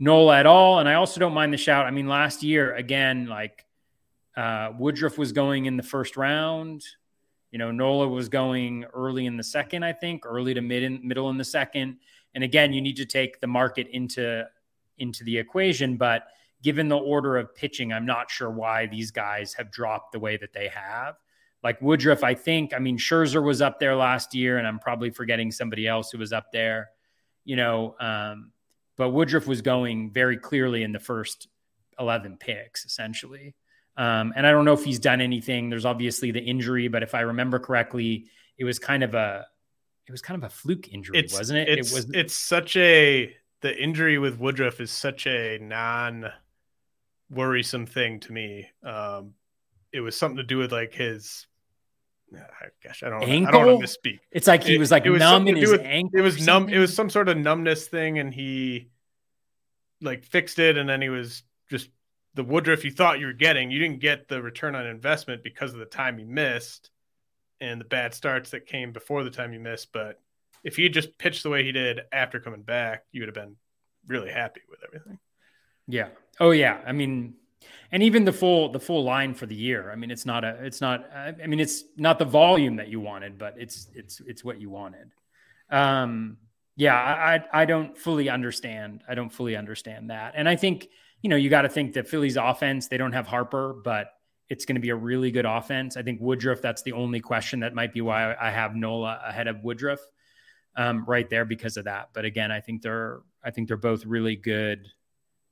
Nola at all. And I also don't mind the shout. I mean, last year, again, like Woodruff was going in the first round. You know, Nola was going early in the second, I think, early to middle in the second. And again, you need to take the market into the equation. But given the order of pitching, I'm not sure why these guys have dropped the way that they have. Like Woodruff, I think, I mean, Scherzer was up there last year, and I'm probably forgetting somebody else who was up there, you know. But Woodruff was going very clearly in the first 11 picks, essentially. And I don't know if he's done anything. There's obviously the injury, but if I remember correctly, it was kind of a fluke injury, wasn't it? The injury with Woodruff is such a non-worrisome thing to me. It was something to do with like his, gosh, I don't want to misspeak. It's like he was like numb in his ankle. It was numb. It was some sort of numbness thing, and he like fixed it, and then he was just. The Woodruff you thought you were getting, you didn't get the return on investment because of the time you missed and the bad starts that came before the time you missed. But if he had just pitched the way he did after coming back, you would have been really happy with everything. Yeah. Oh yeah. I mean, and even the full line for the year. I mean, it's not the volume that you wanted, but it's what you wanted. Yeah. I don't fully understand. I don't fully understand that. And I think, you know, you got to think that Philly's offense, they don't have Harper, but it's going to be a really good offense. I think Woodruff, that's the only question that might be why I have Nola ahead of Woodruff right there because of that. But again, I think they're both really good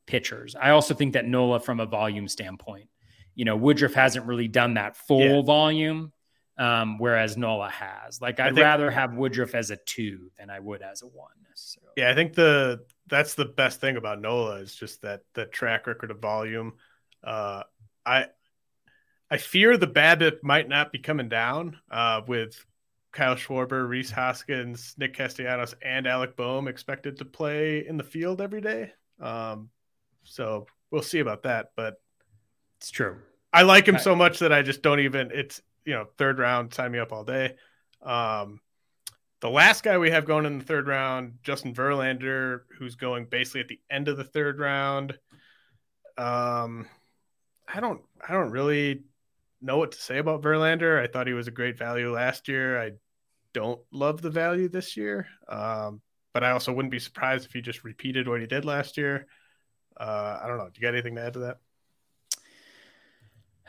pitchers. I also think that Nola from a volume standpoint, you know, Woodruff hasn't really done that full volume, whereas Nola has. Like I'd rather have Woodruff as a 2 than I would as a 1 necessarily. Yeah, I think that's the best thing about Nola is just that the track record of volume. I fear the BABIP might not be coming down with Kyle Schwarber, Reese Hoskins, Nick Castellanos, and Alec Boehm expected to play in the field every day. So we'll see about that, but it's true. I like him so much that I just don't even, it's, you know, third round, sign me up all day. The last guy we have going in the third round, Justin Verlander, who's going basically at the end of the third round. I don't really know what to say about Verlander. I thought he was a great value last year. I don't love the value this year, but I also wouldn't be surprised if he just repeated what he did last year. I don't know. Do you got anything to add to that?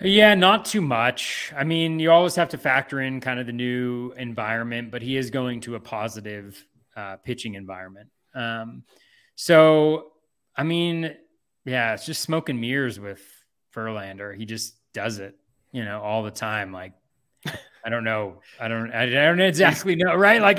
Yeah, not too much. I mean, you always have to factor in kind of the new environment, but he is going to a positive pitching environment. So, I mean, yeah, it's just smoke and mirrors with Verlander. He just does it, you know, all the time. Like, I don't know. I don't exactly know, right? Like,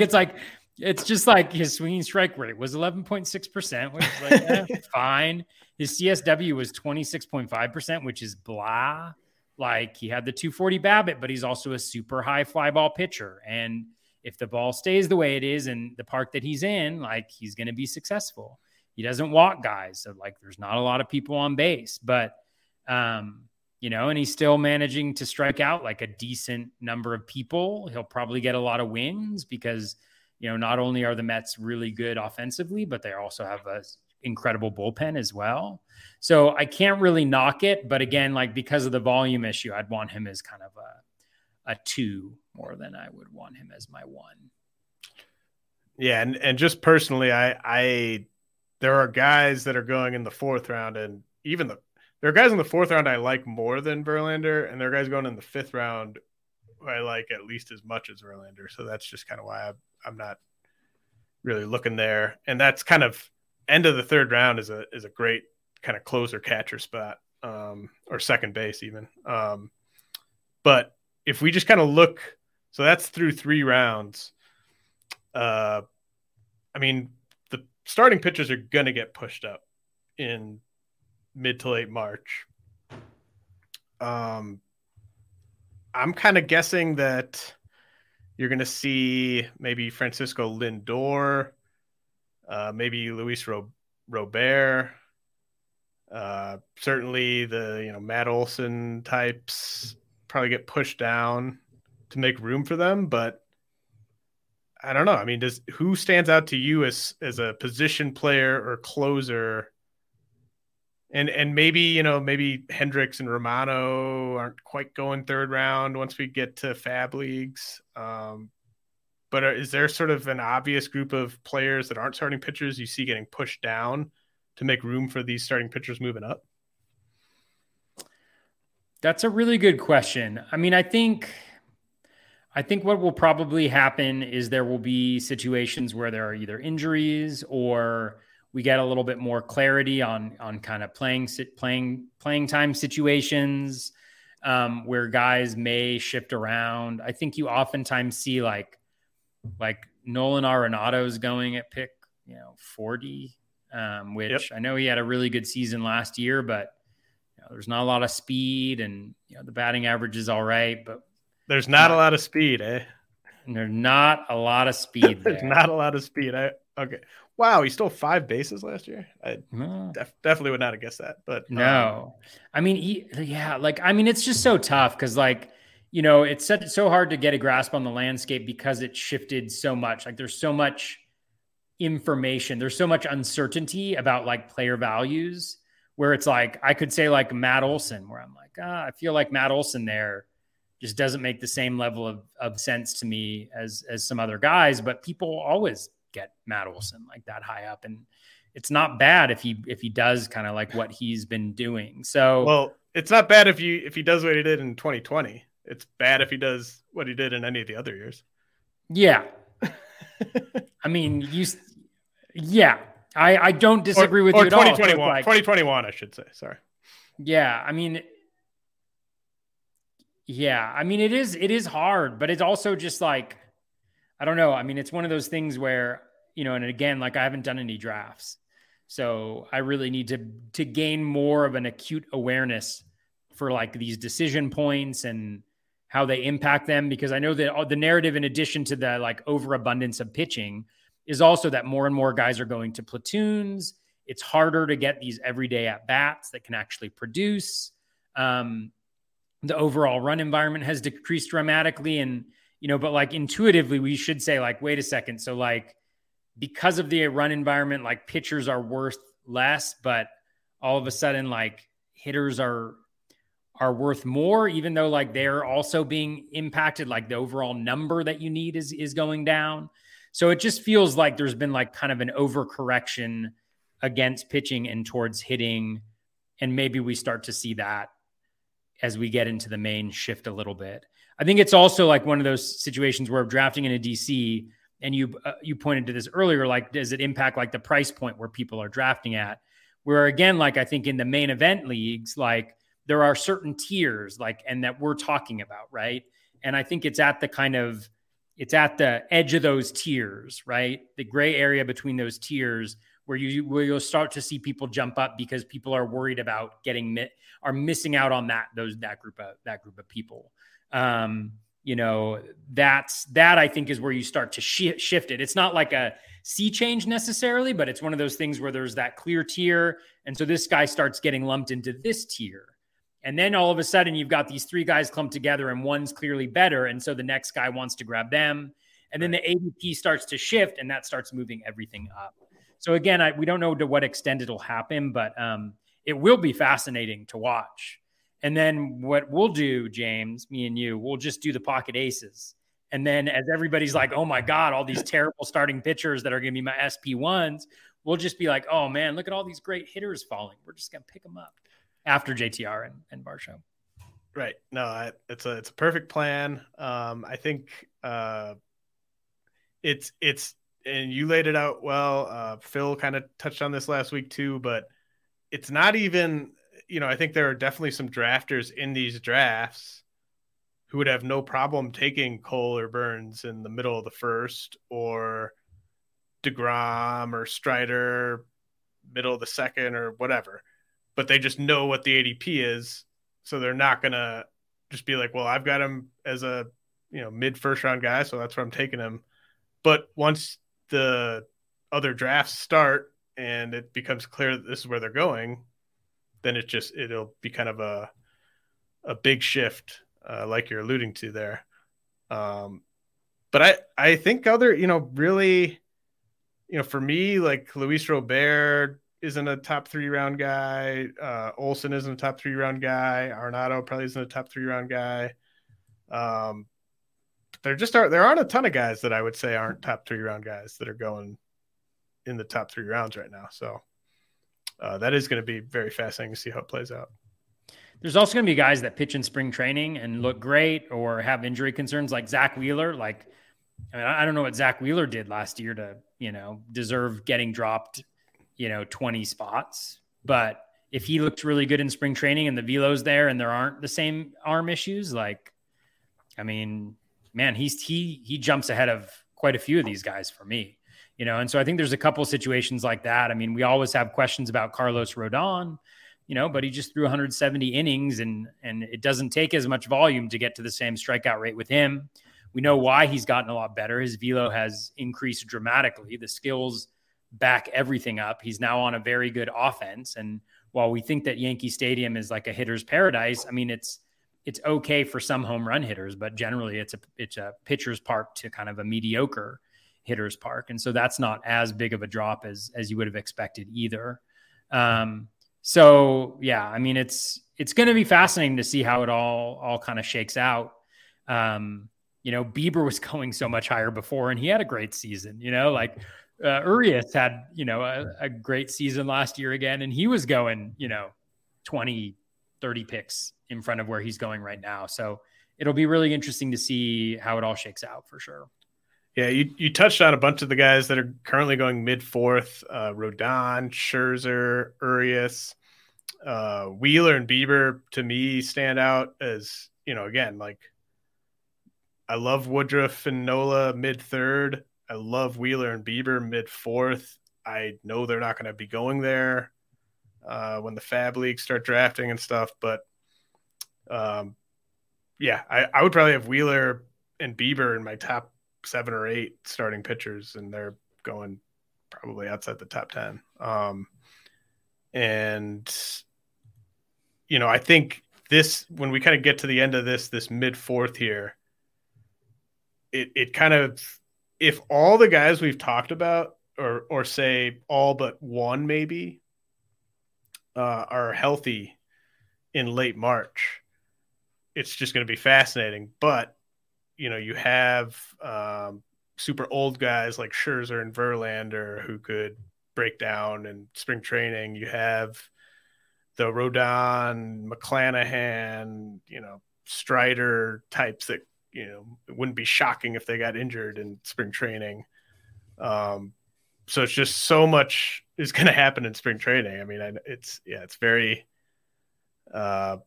it's just like his swinging strike rate was 11.6%, which is like, fine. His CSW was 26.5%, which is blah. Like he had the 240 BABIP, but he's also a super high fly ball pitcher. And if the ball stays the way it is in the park that he's in, like he's going to be successful. He doesn't walk guys. So like, there's not a lot of people on base, but you know, and he's still managing to strike out like a decent number of people. He'll probably get a lot of wins because, you know, not only are the Mets really good offensively, but they also have a incredible bullpen as well. So I can't really knock it, but again, like because of the volume issue, I'd want him as kind of a 2 more than I would want him as my 1. Yeah. And just personally, I there are guys that are going in the fourth round and even there are guys in the fourth round I like more than Verlander, and there are guys going in the fifth round who I like at least as much as Verlander. So that's just kind of why I'm not really looking there. And that's kind of end of the third round is a great kind of closer catcher spot, or second base even. But if we just kind of look, so that's through 3 rounds. I mean, the starting pitchers are going to get pushed up in mid to late March. I'm kind of guessing that You're going to see maybe Francisco Lindor, maybe Luis Robert, certainly the Matt Olson types probably get pushed down to make room for them. But I don't know. I mean, who stands out to you as a position player or closer? And maybe, maybe Hendricks and Romano aren't quite going third round once we get to fab leagues. But is there sort of an obvious group of players that aren't starting pitchers you see getting pushed down to make room for these starting pitchers moving up? That's a really good question. I mean, I think what will probably happen is there will be situations where there are either injuries or we get a little bit more clarity on kind of playing time situations where guys may shift around. I think you oftentimes see like Nolan Arenado's going at pick 40, which yep. I know he had a really good season last year, but there's not a lot of speed, and the batting average is all right, but there's not a lot of speed, eh? And there's not a lot of speed. There's not a lot of speed. Okay. Wow, he stole 5 bases last year. I definitely would not have guessed that. But no, I mean, it's just so tough because, it's so hard to get a grasp on the landscape because it shifted so much. Like, there's so much information, there's so much uncertainty about player values. Where it's I could say Matt Olson, where I'm I feel like Matt Olson there just doesn't make the same level of sense to me as some other guys, but people always get Matt Olson that high up, and it's not bad if he does kind of what he's been doing. So it's not bad if he does what he did in 2020. It's bad if he does what he did in any of the other years. Yeah. I mean, I don't disagree with you at all. 2021 I should say, sorry. Yeah, I mean, it is hard, but it's also just I don't know. I mean, it's one of those things where, and again, I haven't done any drafts, so I really need to gain more of an acute awareness for these decision points and how they impact them. Because I know that the narrative, in addition to the overabundance of pitching, is also that more and more guys are going to platoons. It's harder to get these everyday at bats that can actually produce. The overall run environment has decreased dramatically, and but intuitively we should say wait a second. So because of the run environment, pitchers are worth less, but all of a sudden hitters are worth more, even though they're also being impacted. The overall number that you need is going down. So it just feels like there's been kind of an overcorrection against pitching and towards hitting. And maybe we start to see that as we get into the main shift a little bit. I think it's also one of those situations where drafting in a DC, and you pointed to this earlier, does it impact the price point where people are drafting at? Where again, I think in the main event leagues, there are certain tiers, and that we're talking about, right? And I think it's at the it's at the edge of those tiers, right? The gray area between those tiers where you'll start to see people jump up because people are worried about are missing out on that group of people. That I think is where you start to shift it. It's not a sea change necessarily, but it's one of those things where there's that clear tier. And so this guy starts getting lumped into this tier. And then all of a sudden you've got these 3 guys clumped together and one's clearly better. And so the next guy wants to grab them. And then the ADP starts to shift, and that starts moving everything up. So again, we don't know to what extent it'll happen, but it will be fascinating to watch. And then what we'll do, James, me and you, we'll just do the pocket aces. And then as everybody's oh my God, all these terrible starting pitchers that are going to be my SP1s, we'll just be oh man, look at all these great hitters falling. We're just going to pick them up after JTR and Varsho. Right. No, it's a perfect plan. I think it's and you laid it out well. Phil kind of touched on this last week too, but it's not even – I think there are definitely some drafters in these drafts who would have no problem taking Cole or Burns in the middle of the first, or DeGrom or Strider middle of the second or whatever, but they just know what the ADP is. So they're not going to just be I've got him as a, mid first round guy, so that's where I'm taking him. But once the other drafts start and it becomes clear that this is where they're going, then it'll be kind of a big shift, like you're alluding to there. But I think other, really, for me, like Luis Robert isn't a top 3 round guy. Olsen isn't a top 3 round guy. Arenado probably isn't a top 3 round guy. There aren't a ton of guys that I would say aren't top 3 round guys that are going in the top 3 rounds right now. So that is going to be very fascinating to see how it plays out. There's also going to be guys that pitch in spring training and look great or have injury concerns, like Zach Wheeler. I don't know what Zach Wheeler did last year to, deserve getting dropped, 20 spots. But if he looked really good in spring training and the velo's there and there aren't the same arm issues, he jumps ahead of quite a few of these guys for me, And so I think there's a couple situations like that. We always have questions about Carlos Rodon, but he just threw 170 innings and it doesn't take as much volume to get to the same strikeout rate with him. We know why he's gotten a lot better. His velo has increased dramatically. The skills back everything up. He's now on a very good offense. And while we think that Yankee Stadium is like a hitter's paradise, it's okay for some home run hitters, but generally it's a pitcher's park to kind of a mediocre hitter's park. And so that's not as big of a drop as you would have expected either. It's going to be fascinating to see how it all kind of shakes out. Bieber was going so much higher before and he had a great season, Urias had, a great season last year again, and he was going, 20, 30 picks in front of where he's going right now. So it'll be really interesting to see how it all shakes out for sure. Yeah. You touched on a bunch of the guys that are currently going mid fourth, Rodon, Scherzer, Urias, Wheeler and Bieber to me stand out as, I love Woodruff and Nola mid third. I love Wheeler and Bieber mid fourth. I know they're not going to be going there when the Fab League start drafting and stuff, but I would probably have Wheeler and Bieber in my top 7 or 8 starting pitchers, and they're going probably outside the top 10. I think this, when we kind of get to the end of this mid fourth here, it kind of, if all the guys we've talked about or say all but one maybe are healthy in late March, it's just going to be fascinating. But, you have super old guys like Scherzer and Verlander who could break down in spring training. You have the Rodon, McClanahan, Strider types that, it wouldn't be shocking if they got injured in spring training. So it's just so much is going to happen in spring training. It's very I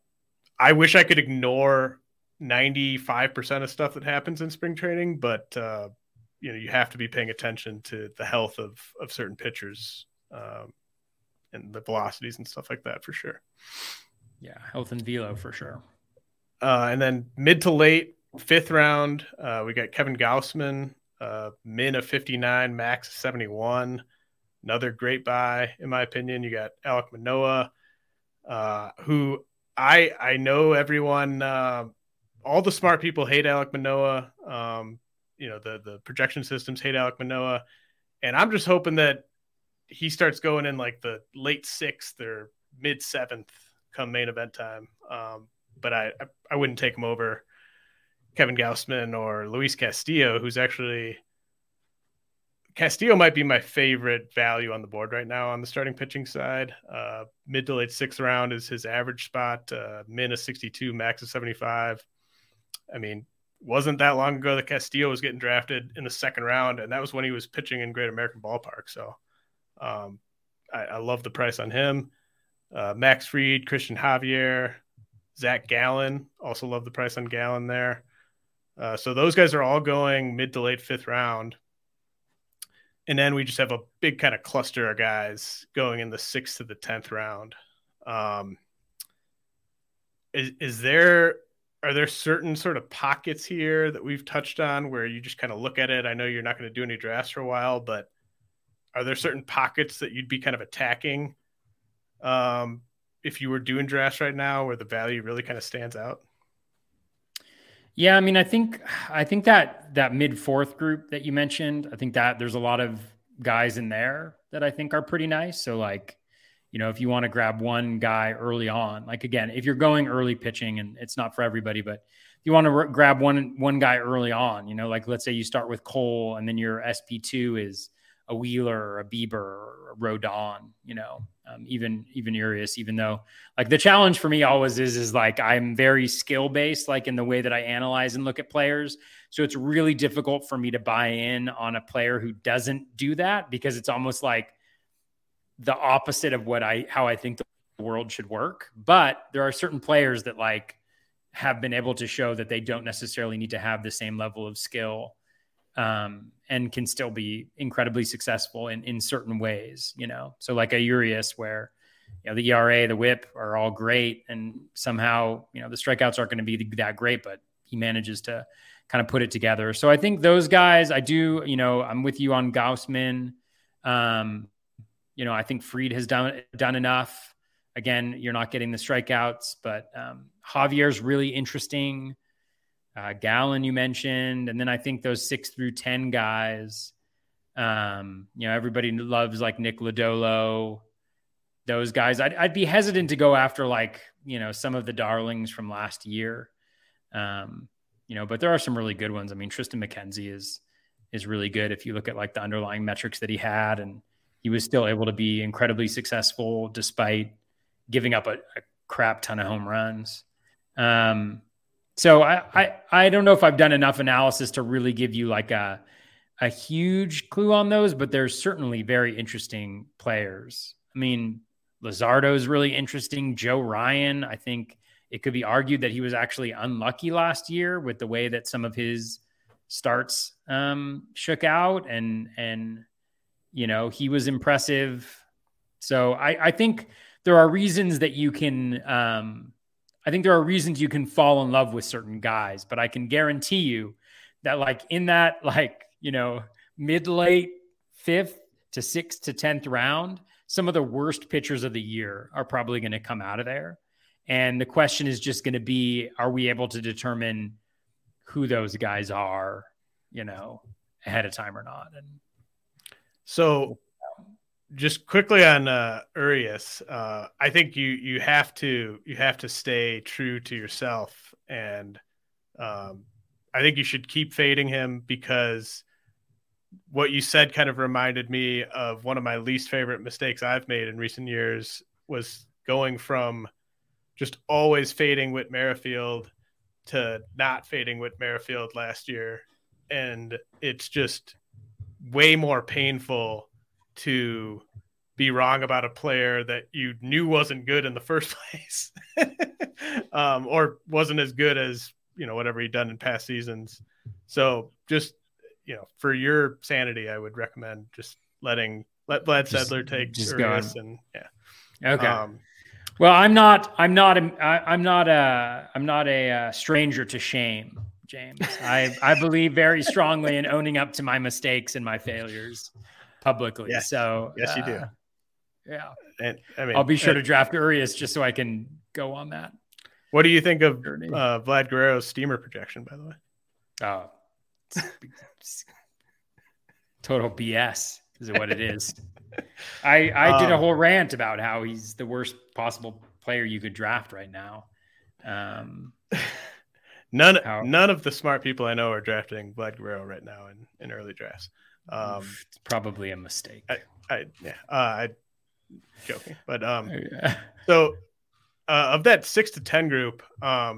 wish I could ignore 95% of stuff that happens in spring training, but you have to be paying attention to the health of certain pitchers and the velocities and stuff like that for sure. Yeah, health and velo for sure. And then mid to late 5th round, we got Kevin Gausman, min of 59, max of 71. Another great buy, in my opinion. You got Alek Manoah, who I know everyone, all the smart people hate Alek Manoah. The projection systems hate Alek Manoah. And I'm just hoping that he starts going in like the late 6th or mid 7th come main event time. But I wouldn't take him over Kevin Gausman or Luis Castillo, who's actually Castillo might be my favorite value on the board right now on the starting pitching side. Mid to late 6th round is his average spot, min of 62, max of 75. Wasn't that long ago that Castillo was getting drafted in the 2nd round, and that was when he was pitching in Great American Ballpark. So I love the price on him. Max Fried, Christian Javier, Zach Gallen, also love the price on Gallen there. So those guys are all going mid to late 5th round. And then we just have a big kind of cluster of guys going in the 6th to the 10th round. Is there are there certain sort of pockets here that we've touched on where you just kind of look at it? I know you're not going to do any drafts for a while, but are there certain pockets that you'd be kind of attacking if you were doing drafts right now where the value really kind of stands out? Yeah, I mean, I think that mid-fourth group that you mentioned, I think that there's a lot of guys in there that I think are pretty nice. So like, you know, if you want to grab one guy early on, like again, if you're going early pitching, and it's not for everybody, but if you want to grab one guy early on, you know, like let's say you start with Cole and then your SP2 is a Wheeler or a Bieber or a Rodon, you know, even Urias, even though like the challenge for me always is like, I'm very skill based, like in the way that I analyze and look at players. So it's really difficult for me to buy in on a player who doesn't do that, because it's almost like the opposite of how I think the world should work. But there are certain players that like have been able to show that they don't necessarily need to have the same level of skill, and can still be incredibly successful in certain ways, you know? So like a Urias where, you know, the ERA, the WHIP are all great. And somehow, you know, the strikeouts aren't going to be that great, but he manages to kind of put it together. So I think those guys, I do, you know, I'm with you on Gausman. You know, I think Fried has done enough. Again, you're not getting the strikeouts, but Javier's really interesting. Gallen, you mentioned. And then I think those 6 through 10 guys, you know, everybody loves like Nick Lodolo, those guys. I'd be hesitant to go after like, you know, some of the darlings from last year, you know, but there are some really good ones. I mean, Tristan McKenzie is really good. If you look at like the underlying metrics that he had, and he was still able to be incredibly successful despite giving up a crap ton of home runs. So I don't know if I've done enough analysis to really give you like a huge clue on those, but they're certainly very interesting players. I mean, Luzardo is really interesting. Joe Ryan, I think it could be argued that he was actually unlucky last year with the way that some of his starts shook out, and you know, he was impressive. So I think there are reasons that you can. I think there are reasons you can fall in love with certain guys, but I can guarantee you that like in that, like, you know, mid-late 5th to 6th to 10th round, some of the worst pitchers of the year are probably going to come out of there. And the question is just going to be, are we able to determine who those guys are, you know, ahead of time or not? And so just quickly on Urias, I think you have to stay true to yourself, and I think you should keep fading him, because what you said kind of reminded me of one of my least favorite mistakes I've made in recent years, was going from just always fading Whit Merrifield to not fading Whit Merrifield last year, and it's just way more painful to be wrong about a player that you knew wasn't good in the first place, or wasn't as good as, you know, whatever he'd done in past seasons. So just, you know, for your sanity, I would recommend just let Vlad Sedler take Urias, and yeah. Okay. Well, I'm not a stranger to shame, James. I believe very strongly in owning up to my mistakes and my failures publicly. Yes. So yes, you do. Yeah. And I mean, I'll be sure to draft Urias just so I can go on that. What do you think of Vlad Guerrero's steamer projection, by the way? Oh, it's total BS is what it is. I did a whole rant about how he's the worst possible player you could draft right now. None of the smart people I know are drafting Vlad Guerrero right now in early drafts. It's probably a mistake. I'm joking, but So of that 6 to 10 group, I'll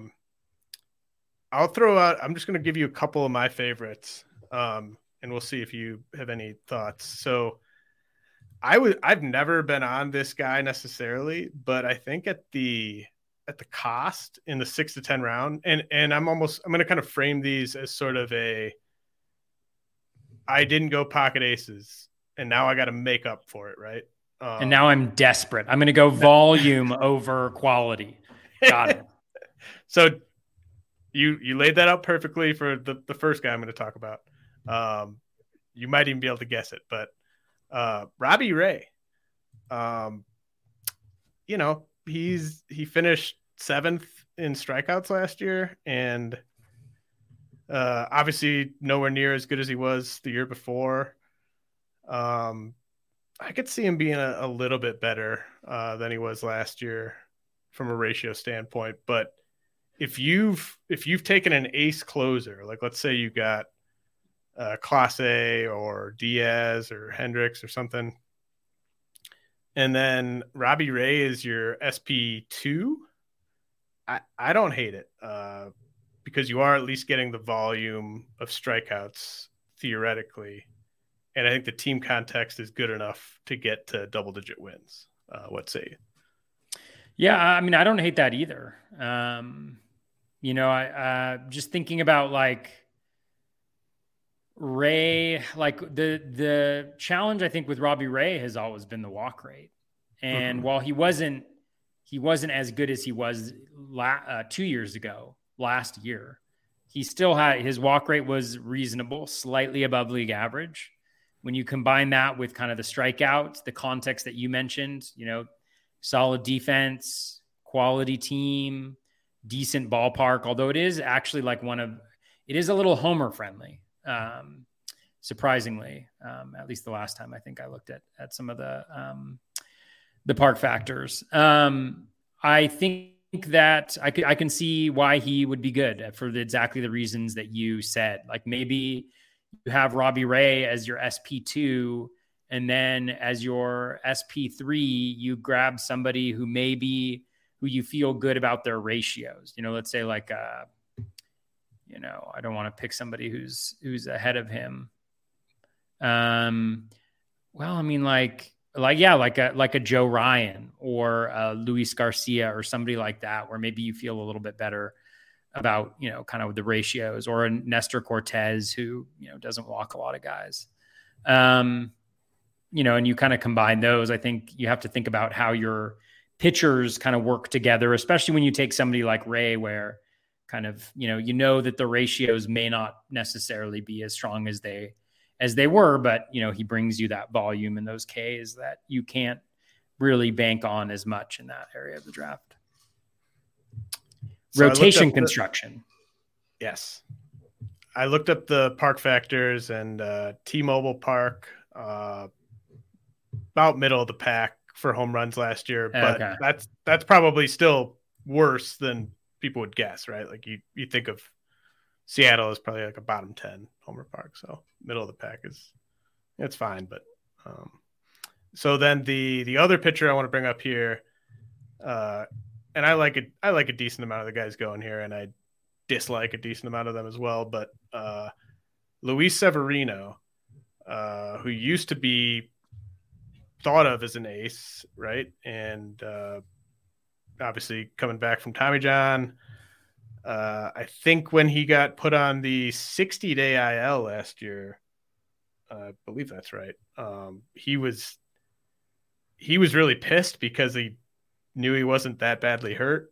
throw out. I'm just going to give you a couple of my favorites, and we'll see if you have any thoughts. So I've never been on this guy necessarily, but I think at the cost in the 6 to 10 round, and I'm going to kind of frame these as sort of a, I didn't go pocket aces, and now I got to make up for it, right? And now I'm desperate. I'm going to go volume over quality. Got it. So You laid that out perfectly for the first guy I'm going to talk about. You might even be able to guess it, but Robbie Ray. You know, he finished 7th in strikeouts last year, and obviously nowhere near as good as he was the year before. I could see him being a little bit better than he was last year from a ratio standpoint. But if you've taken an ace closer, like let's say you got Clase or Diaz or Hendricks or something, and then Robbie Ray is your SP2, I don't hate it because you are at least getting the volume of strikeouts theoretically. And I think the team context is good enough to get to double-digit wins. What say you? Yeah, I mean, I don't hate that either. You know, I just thinking about like Ray, like the challenge I think with Robbie Ray has always been the walk rate. And while he wasn't as good as he was 2 years ago, last year, he still had his walk rate was reasonable, slightly above league average. When you combine that with kind of the strikeouts, the context that you mentioned, you know, solid defense, quality team, decent ballpark, although it is actually like it is a little homer friendly, surprisingly, at least the last time I think I looked at some of the park factors. I think that I can see why he would be good for exactly the reasons that you said, like maybe you have Robbie Ray as your SP2, and then as your SP3, you grab somebody who maybe who you feel good about their ratios. You know, let's say like, you know, I don't want to pick somebody who's ahead of him. Well, I mean, like a Joe Ryan or a Luis Garcia or somebody like that, where maybe you feel a little bit better about, you know, kind of the ratios, or a Nestor Cortez who, you know, doesn't walk a lot of guys, you know, and you kind of combine those. I think you have to think about how your pitchers kind of work together, especially when you take somebody like Ray, where kind of, you know that the ratios may not necessarily be as strong as they were, but, you know, he brings you that volume and those Ks that you can't really bank on as much in that area of the draft. So rotation construction. Yes. I looked up the park factors, and T-Mobile Park, about middle of the pack for home runs last year, but okay. That's probably still worse than people would guess, right? Like you think of Seattle as probably like a bottom 10 homer park. So middle of the pack is, it's fine. But so then the other pitcher I want to bring up here, and I like a decent amount of the guys going here, and I dislike a decent amount of them as well. But Luis Severino, who used to be thought of as an ace, right? And obviously coming back from Tommy John, I think when he got put on the 60-day IL last year, I believe that's right. He was really pissed because he knew he wasn't that badly hurt.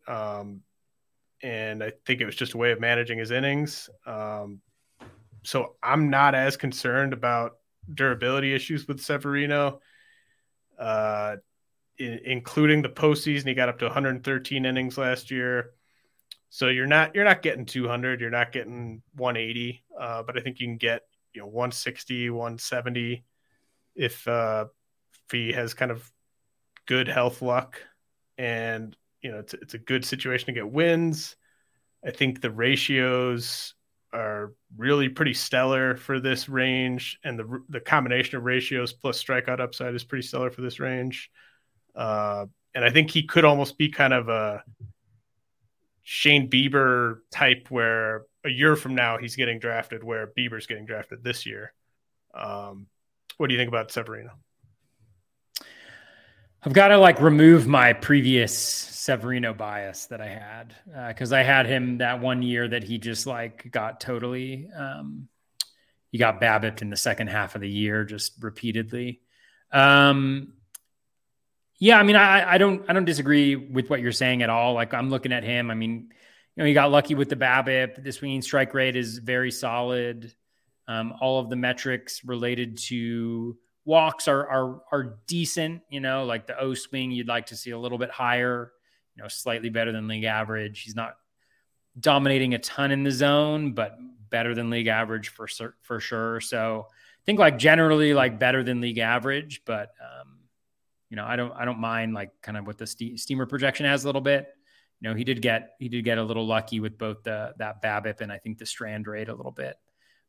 And I think it was just a way of managing his innings. So I'm not as concerned about durability issues with Severino, including the postseason. He got up to 113 innings last year. So you're not getting 200, you're not getting 180. But I think you can get, 160, 170 if he has kind of good health luck. And, it's a good situation to get wins. I think the ratios are really pretty stellar for this range. And the combination of ratios plus strikeout upside is pretty stellar for this range. And I think he could almost be kind of a Shane Bieber type, where a year from now he's getting drafted where Bieber's getting drafted this year. What do you think about Severino? I've got to remove my previous Severino bias that I had, because I had him that one year that he just got totally, he got BABIP'd in the second half of the year, just repeatedly. Yeah, I mean, I don't disagree with what you're saying at all. I'm looking at him. I mean, you know, he got lucky with the BABIP. The swinging strike rate is very solid. All of the metrics related to walks are decent. You know, like the O swing, you'd like to see a little bit higher. You know, slightly better than league average. He's not dominating a ton in the zone, but better than league average for sure. So I think like generally like better than league average, but you know, I don't mind like kind of what the steamer projection has a little bit. You know, he did get a little lucky with both that BABIP and I think the strand rate a little bit,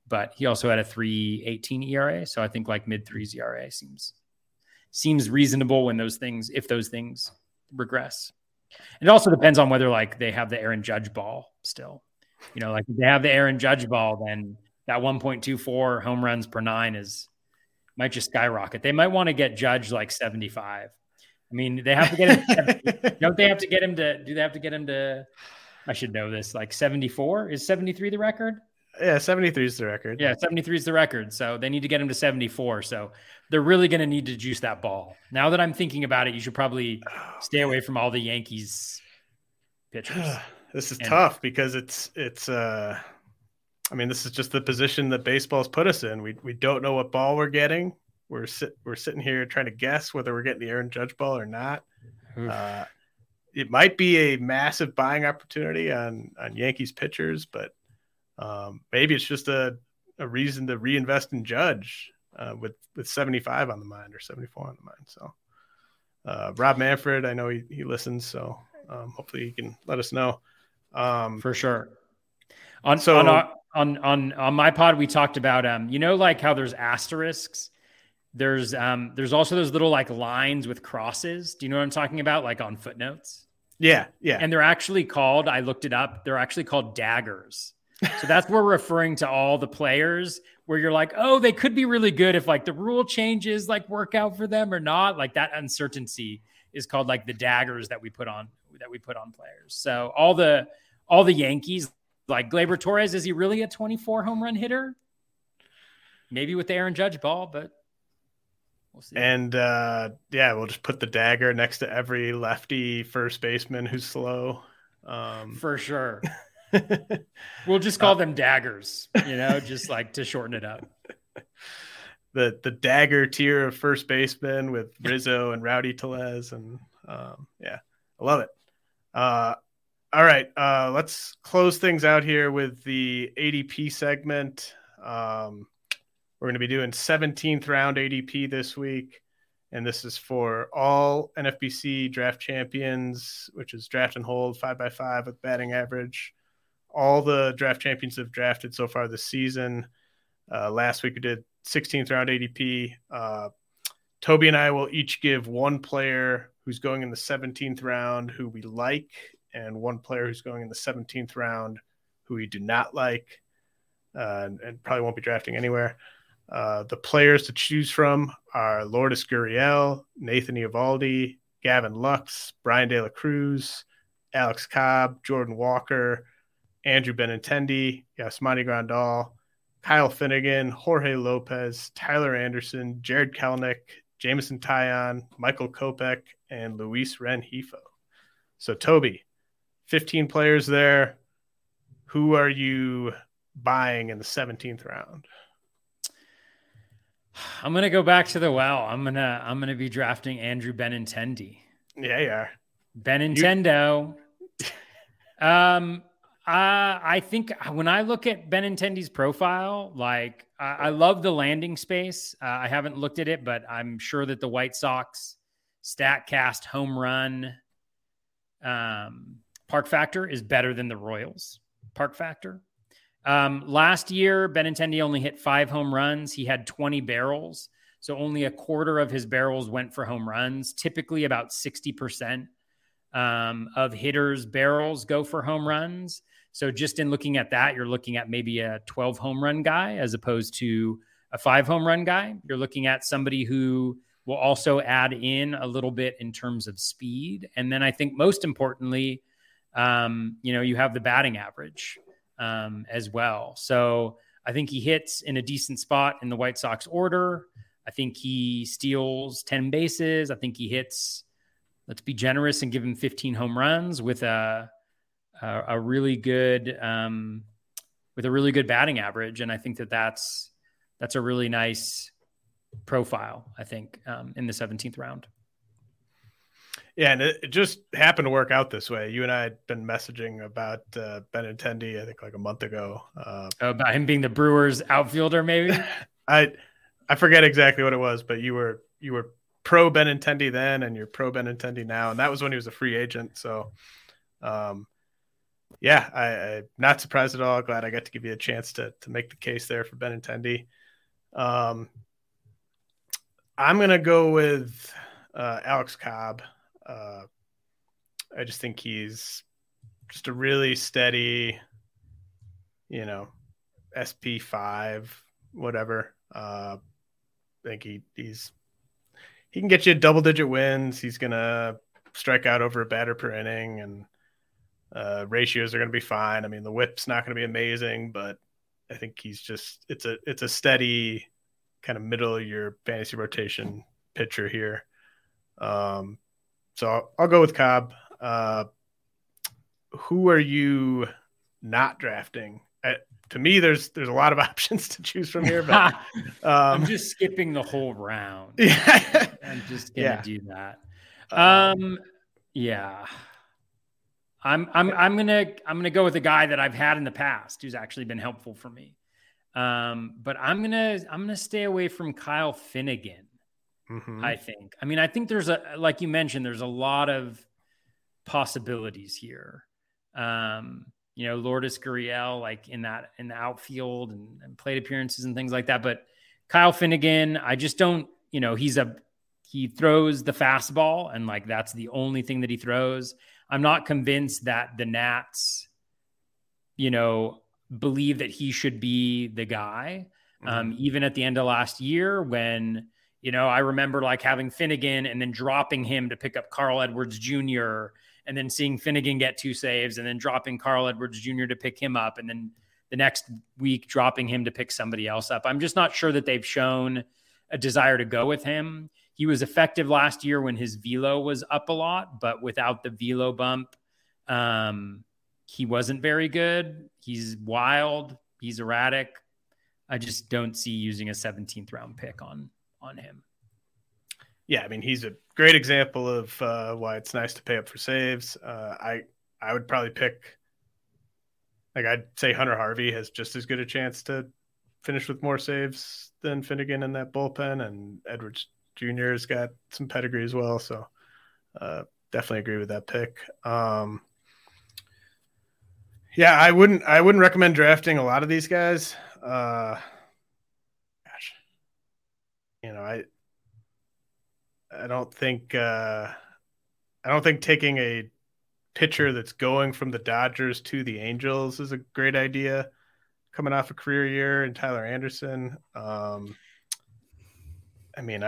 but he also had a 3.18 ERA. So I think like mid threes ERA seems reasonable when those things regress. It also depends on whether like they have the Aaron Judge ball still, you know, like if they have the Aaron Judge ball, then that 1.24 home runs per nine might just skyrocket. They might want to get Judge like 75. I mean, they have to get him. Don't they have to get him to? Do they have to get him to? I should know this. Like 74 is 73 the record. Yeah, 73 is the record. Yeah, 73 is the record. So they need to get him to 74. So they're really going to need to juice that ball. Now that I'm thinking about it, you should probably stay away from all the Yankees pitchers. This is tough because it's I mean, this is just the position that baseball's put us in. We don't know what ball we're getting. We're sitting here trying to guess whether we're getting the Aaron Judge ball or not. It might be a massive buying opportunity on Yankees pitchers, but maybe it's just a reason to reinvest in Judge with 75 on the mind or 74 on the mind. So Rob Manfred, I know he listens, so hopefully he can let us know. For sure. On my pod, we talked about, you know, like how there's asterisks. There's also those little like lines with crosses. Do you know what I'm talking about? Like on footnotes. Yeah. Yeah. And they're actually called, I looked it up. They're actually called daggers. So that's where we're referring to all the players where you're like, oh, they could be really good if like the rule changes, like work out for them or not. Like that uncertainty is called like the daggers that we put on players. So all the Yankees, like Gleyber Torres, is he really a 24 home run hitter? Maybe with the Aaron Judge ball, but we'll see. And we'll just put the dagger next to every lefty first baseman who's slow. For sure. We'll just call them daggers, you know, just like to shorten it up. The dagger tier of first baseman with Rizzo and Rowdy Tellez. And I love it. All right. Let's close things out here with the ADP segment. We're going to be doing 17th round ADP this week. And this is for all NFBC draft champions, which is draft and hold 5x5 with batting average. All the draft champions have drafted so far this season. Last week we did 16th round ADP. Toby and I will each give one player who's going in the 17th round who we like and one player who's going in the 17th round who we do not like and probably won't be drafting anywhere. The players to choose from are Lourdes Gurriel, Nathan Eovaldi, Gavin Lux, Brian De La Cruz, Alex Cobb, Jordan Walker, Andrew Benintendi, Yasmani Grandal, Kyle Finnegan, Jorge Lopez, Tyler Anderson, Jared Kelenic, Jameson Taillon, Michael Kopech, and Luis Renjifo. So, Toby, 15 players there. Who are you buying in the 17th round? I'm going to go back to the well. I'm going to be drafting Andrew Benintendi. Yeah, you are. Benintendo. I think when I look at Benintendi's profile, like I love the landing space. I haven't looked at it, but I'm sure that the White Sox Statcast home run park factor is better than the Royals park factor. Last year, Benintendi only hit 5 home runs. He had 20 barrels. So only a quarter of his barrels went for home runs, typically about 60%. Of hitters' barrels go for home runs. So just in looking at that, you're looking at maybe a 12 home run guy as opposed to a 5 home run guy. You're looking at somebody who will also add in a little bit in terms of speed. And then I think most importantly, you know, you have the batting average as well. So I think he hits in a decent spot in the White Sox order. I think he steals 10 bases. I think he hits, let's be generous and give him 15 home runs with a a really good with a really good batting average. And I think that that's a really nice profile, I think, in the 17th round. Yeah, and it just happened to work out this way. You and I had been messaging about Benintendi, I think, like a month ago. About him being the Brewers outfielder, maybe? I forget exactly what it was, but you were pro Benintendi then, and you're pro Benintendi now, and that was when he was a free agent. So, I'm not surprised at all. Glad I got to give you a chance to make the case there for Benintendi. I'm going to go with Alex Cobb. I just think he's just a really steady, SP5, whatever. I think he can get you double-digit wins. He's going to strike out over a batter per inning, and ratios are going to be fine. I mean, the whip's not going to be amazing, but I think he's just – it's a steady kind of middle of your fantasy rotation pitcher here. So I'll go with Cobb. Who are you not drafting? To me, there's a lot of options to choose from here, but I'm just skipping the whole round. Yeah. I'm just gonna do that. I'm gonna go with a guy that I've had in the past who's actually been helpful for me. But I'm gonna stay away from Kyle Finnegan. Mm-hmm. I think. I mean, I think there's like you mentioned, there's a lot of possibilities here. Lourdes Gurriel, like in the outfield and plate appearances and things like that. But Kyle Finnegan, I just don't. He throws the fastball, and like that's the only thing that he throws. I'm not convinced that the Nats, believe that he should be the guy. Mm-hmm. Even at the end of last year when. I remember like having Finnegan and then dropping him to pick up Carl Edwards Jr. and then seeing Finnegan get 2 saves and then dropping Carl Edwards Jr. to pick him up. And then the next week dropping him to pick somebody else up. I'm just not sure that they've shown a desire to go with him. He was effective last year when his velo was up a lot, but without the velo bump, he wasn't very good. He's wild. He's erratic. I just don't see using a 17th round pick on him. Yeah. I mean, he's a great example of why it's nice to pay up for saves. I would probably pick, like I'd say Hunter Harvey has just as good a chance to finish with more saves than Finnegan in that bullpen, and Edwards Jr. has got some pedigree as well. So definitely agree with that pick. I wouldn't recommend drafting a lot of these guys. I don't think taking a pitcher that's going from the Dodgers to the Angels is a great idea coming off a career year and Tyler Anderson. I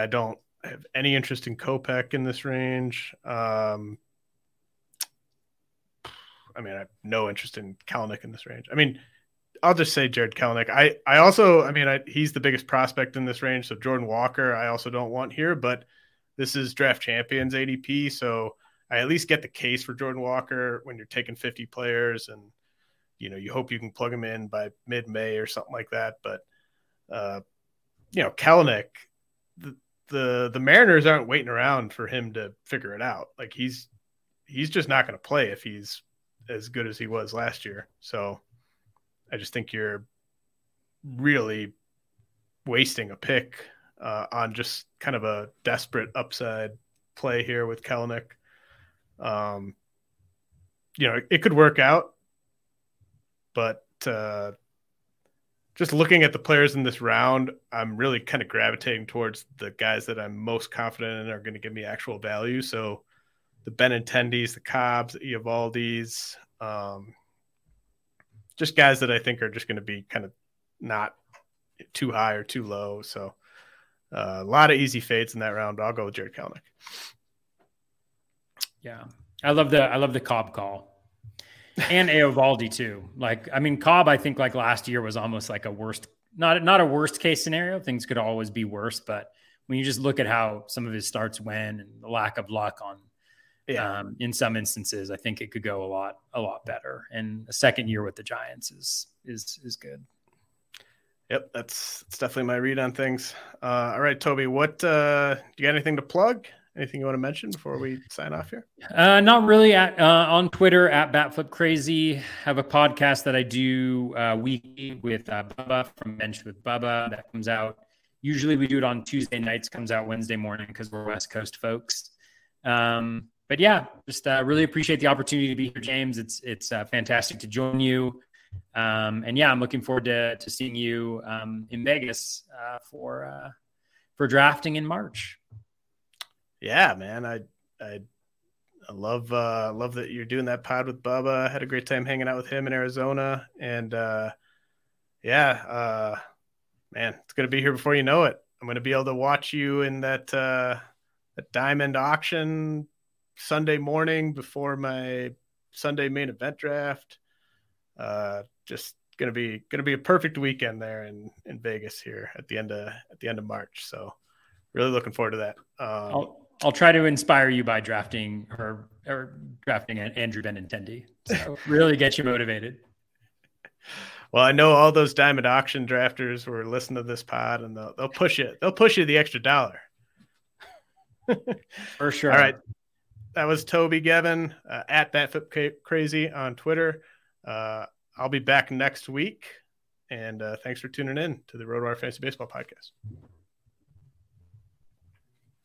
don't have any interest in Kopech in this range. I have no interest in Kelenic in this range. I'll just say Jared Kelenic. He's the biggest prospect in this range. So Jordan Walker, I also don't want here, but this is Draft Champions ADP. So I at least get the case for Jordan Walker when you're taking 50 players and, you hope you can plug him in by mid-May or something like that. But, Kelenic, the Mariners aren't waiting around for him to figure it out. Like he's just not going to play if he's as good as he was last year. So I just think you're really wasting a pick on just kind of a desperate upside play here with Kelenic. It could work out, but just looking at the players in this round, I'm really kind of gravitating towards the guys that I'm most confident in are going to give me actual value. So the Benintendis, the Cobbs, the Eovaldis, just guys that I think are just going to be kind of not too high or too low. So a lot of easy fades in that round. I'll go with Jared Kelenic. Yeah. I love the Cobb call and Eovaldi too. Cobb, I think last year was almost like a worst, not a worst case scenario. Things could always be worse, but when you just look at how some of his starts went and the lack of luck on Yeah. In some instances, I think it could go a lot better. And a second year with the Giants is good. Yep. That's definitely my read on things. All right, Toby, what, do you got anything to plug? Anything you want to mention before we sign off here? Not really. On Twitter at BatFlipCrazy, have a podcast that I do weekly with Bubba from Bench with Bubba that comes out. Usually we do it on Tuesday nights, comes out Wednesday morning because we're West Coast folks. But yeah, just really appreciate the opportunity to be here, James. It's fantastic to join you. And yeah, I'm looking forward to seeing you in Vegas for drafting in March. Yeah, man, I love that you're doing that pod with Bubba. I had a great time hanging out with him in Arizona, and man, it's gonna be here before you know it. I'm gonna be able to watch you in that that diamond auction Sunday morning before my Sunday main event draft. Just gonna be a perfect weekend there in Vegas here at the end of March. So really looking forward to that. I'll try to inspire you by drafting or drafting Andrew Benintendi. So really get you motivated. Well, I know all those diamond auction drafters were listening to this pod, and they'll push you. They'll push you the extra dollar. For sure. All right. That was Toby Gavin at BatFlipCrazy on Twitter. I'll be back next week. And thanks for tuning in to the Road Warrior Fantasy Baseball Podcast.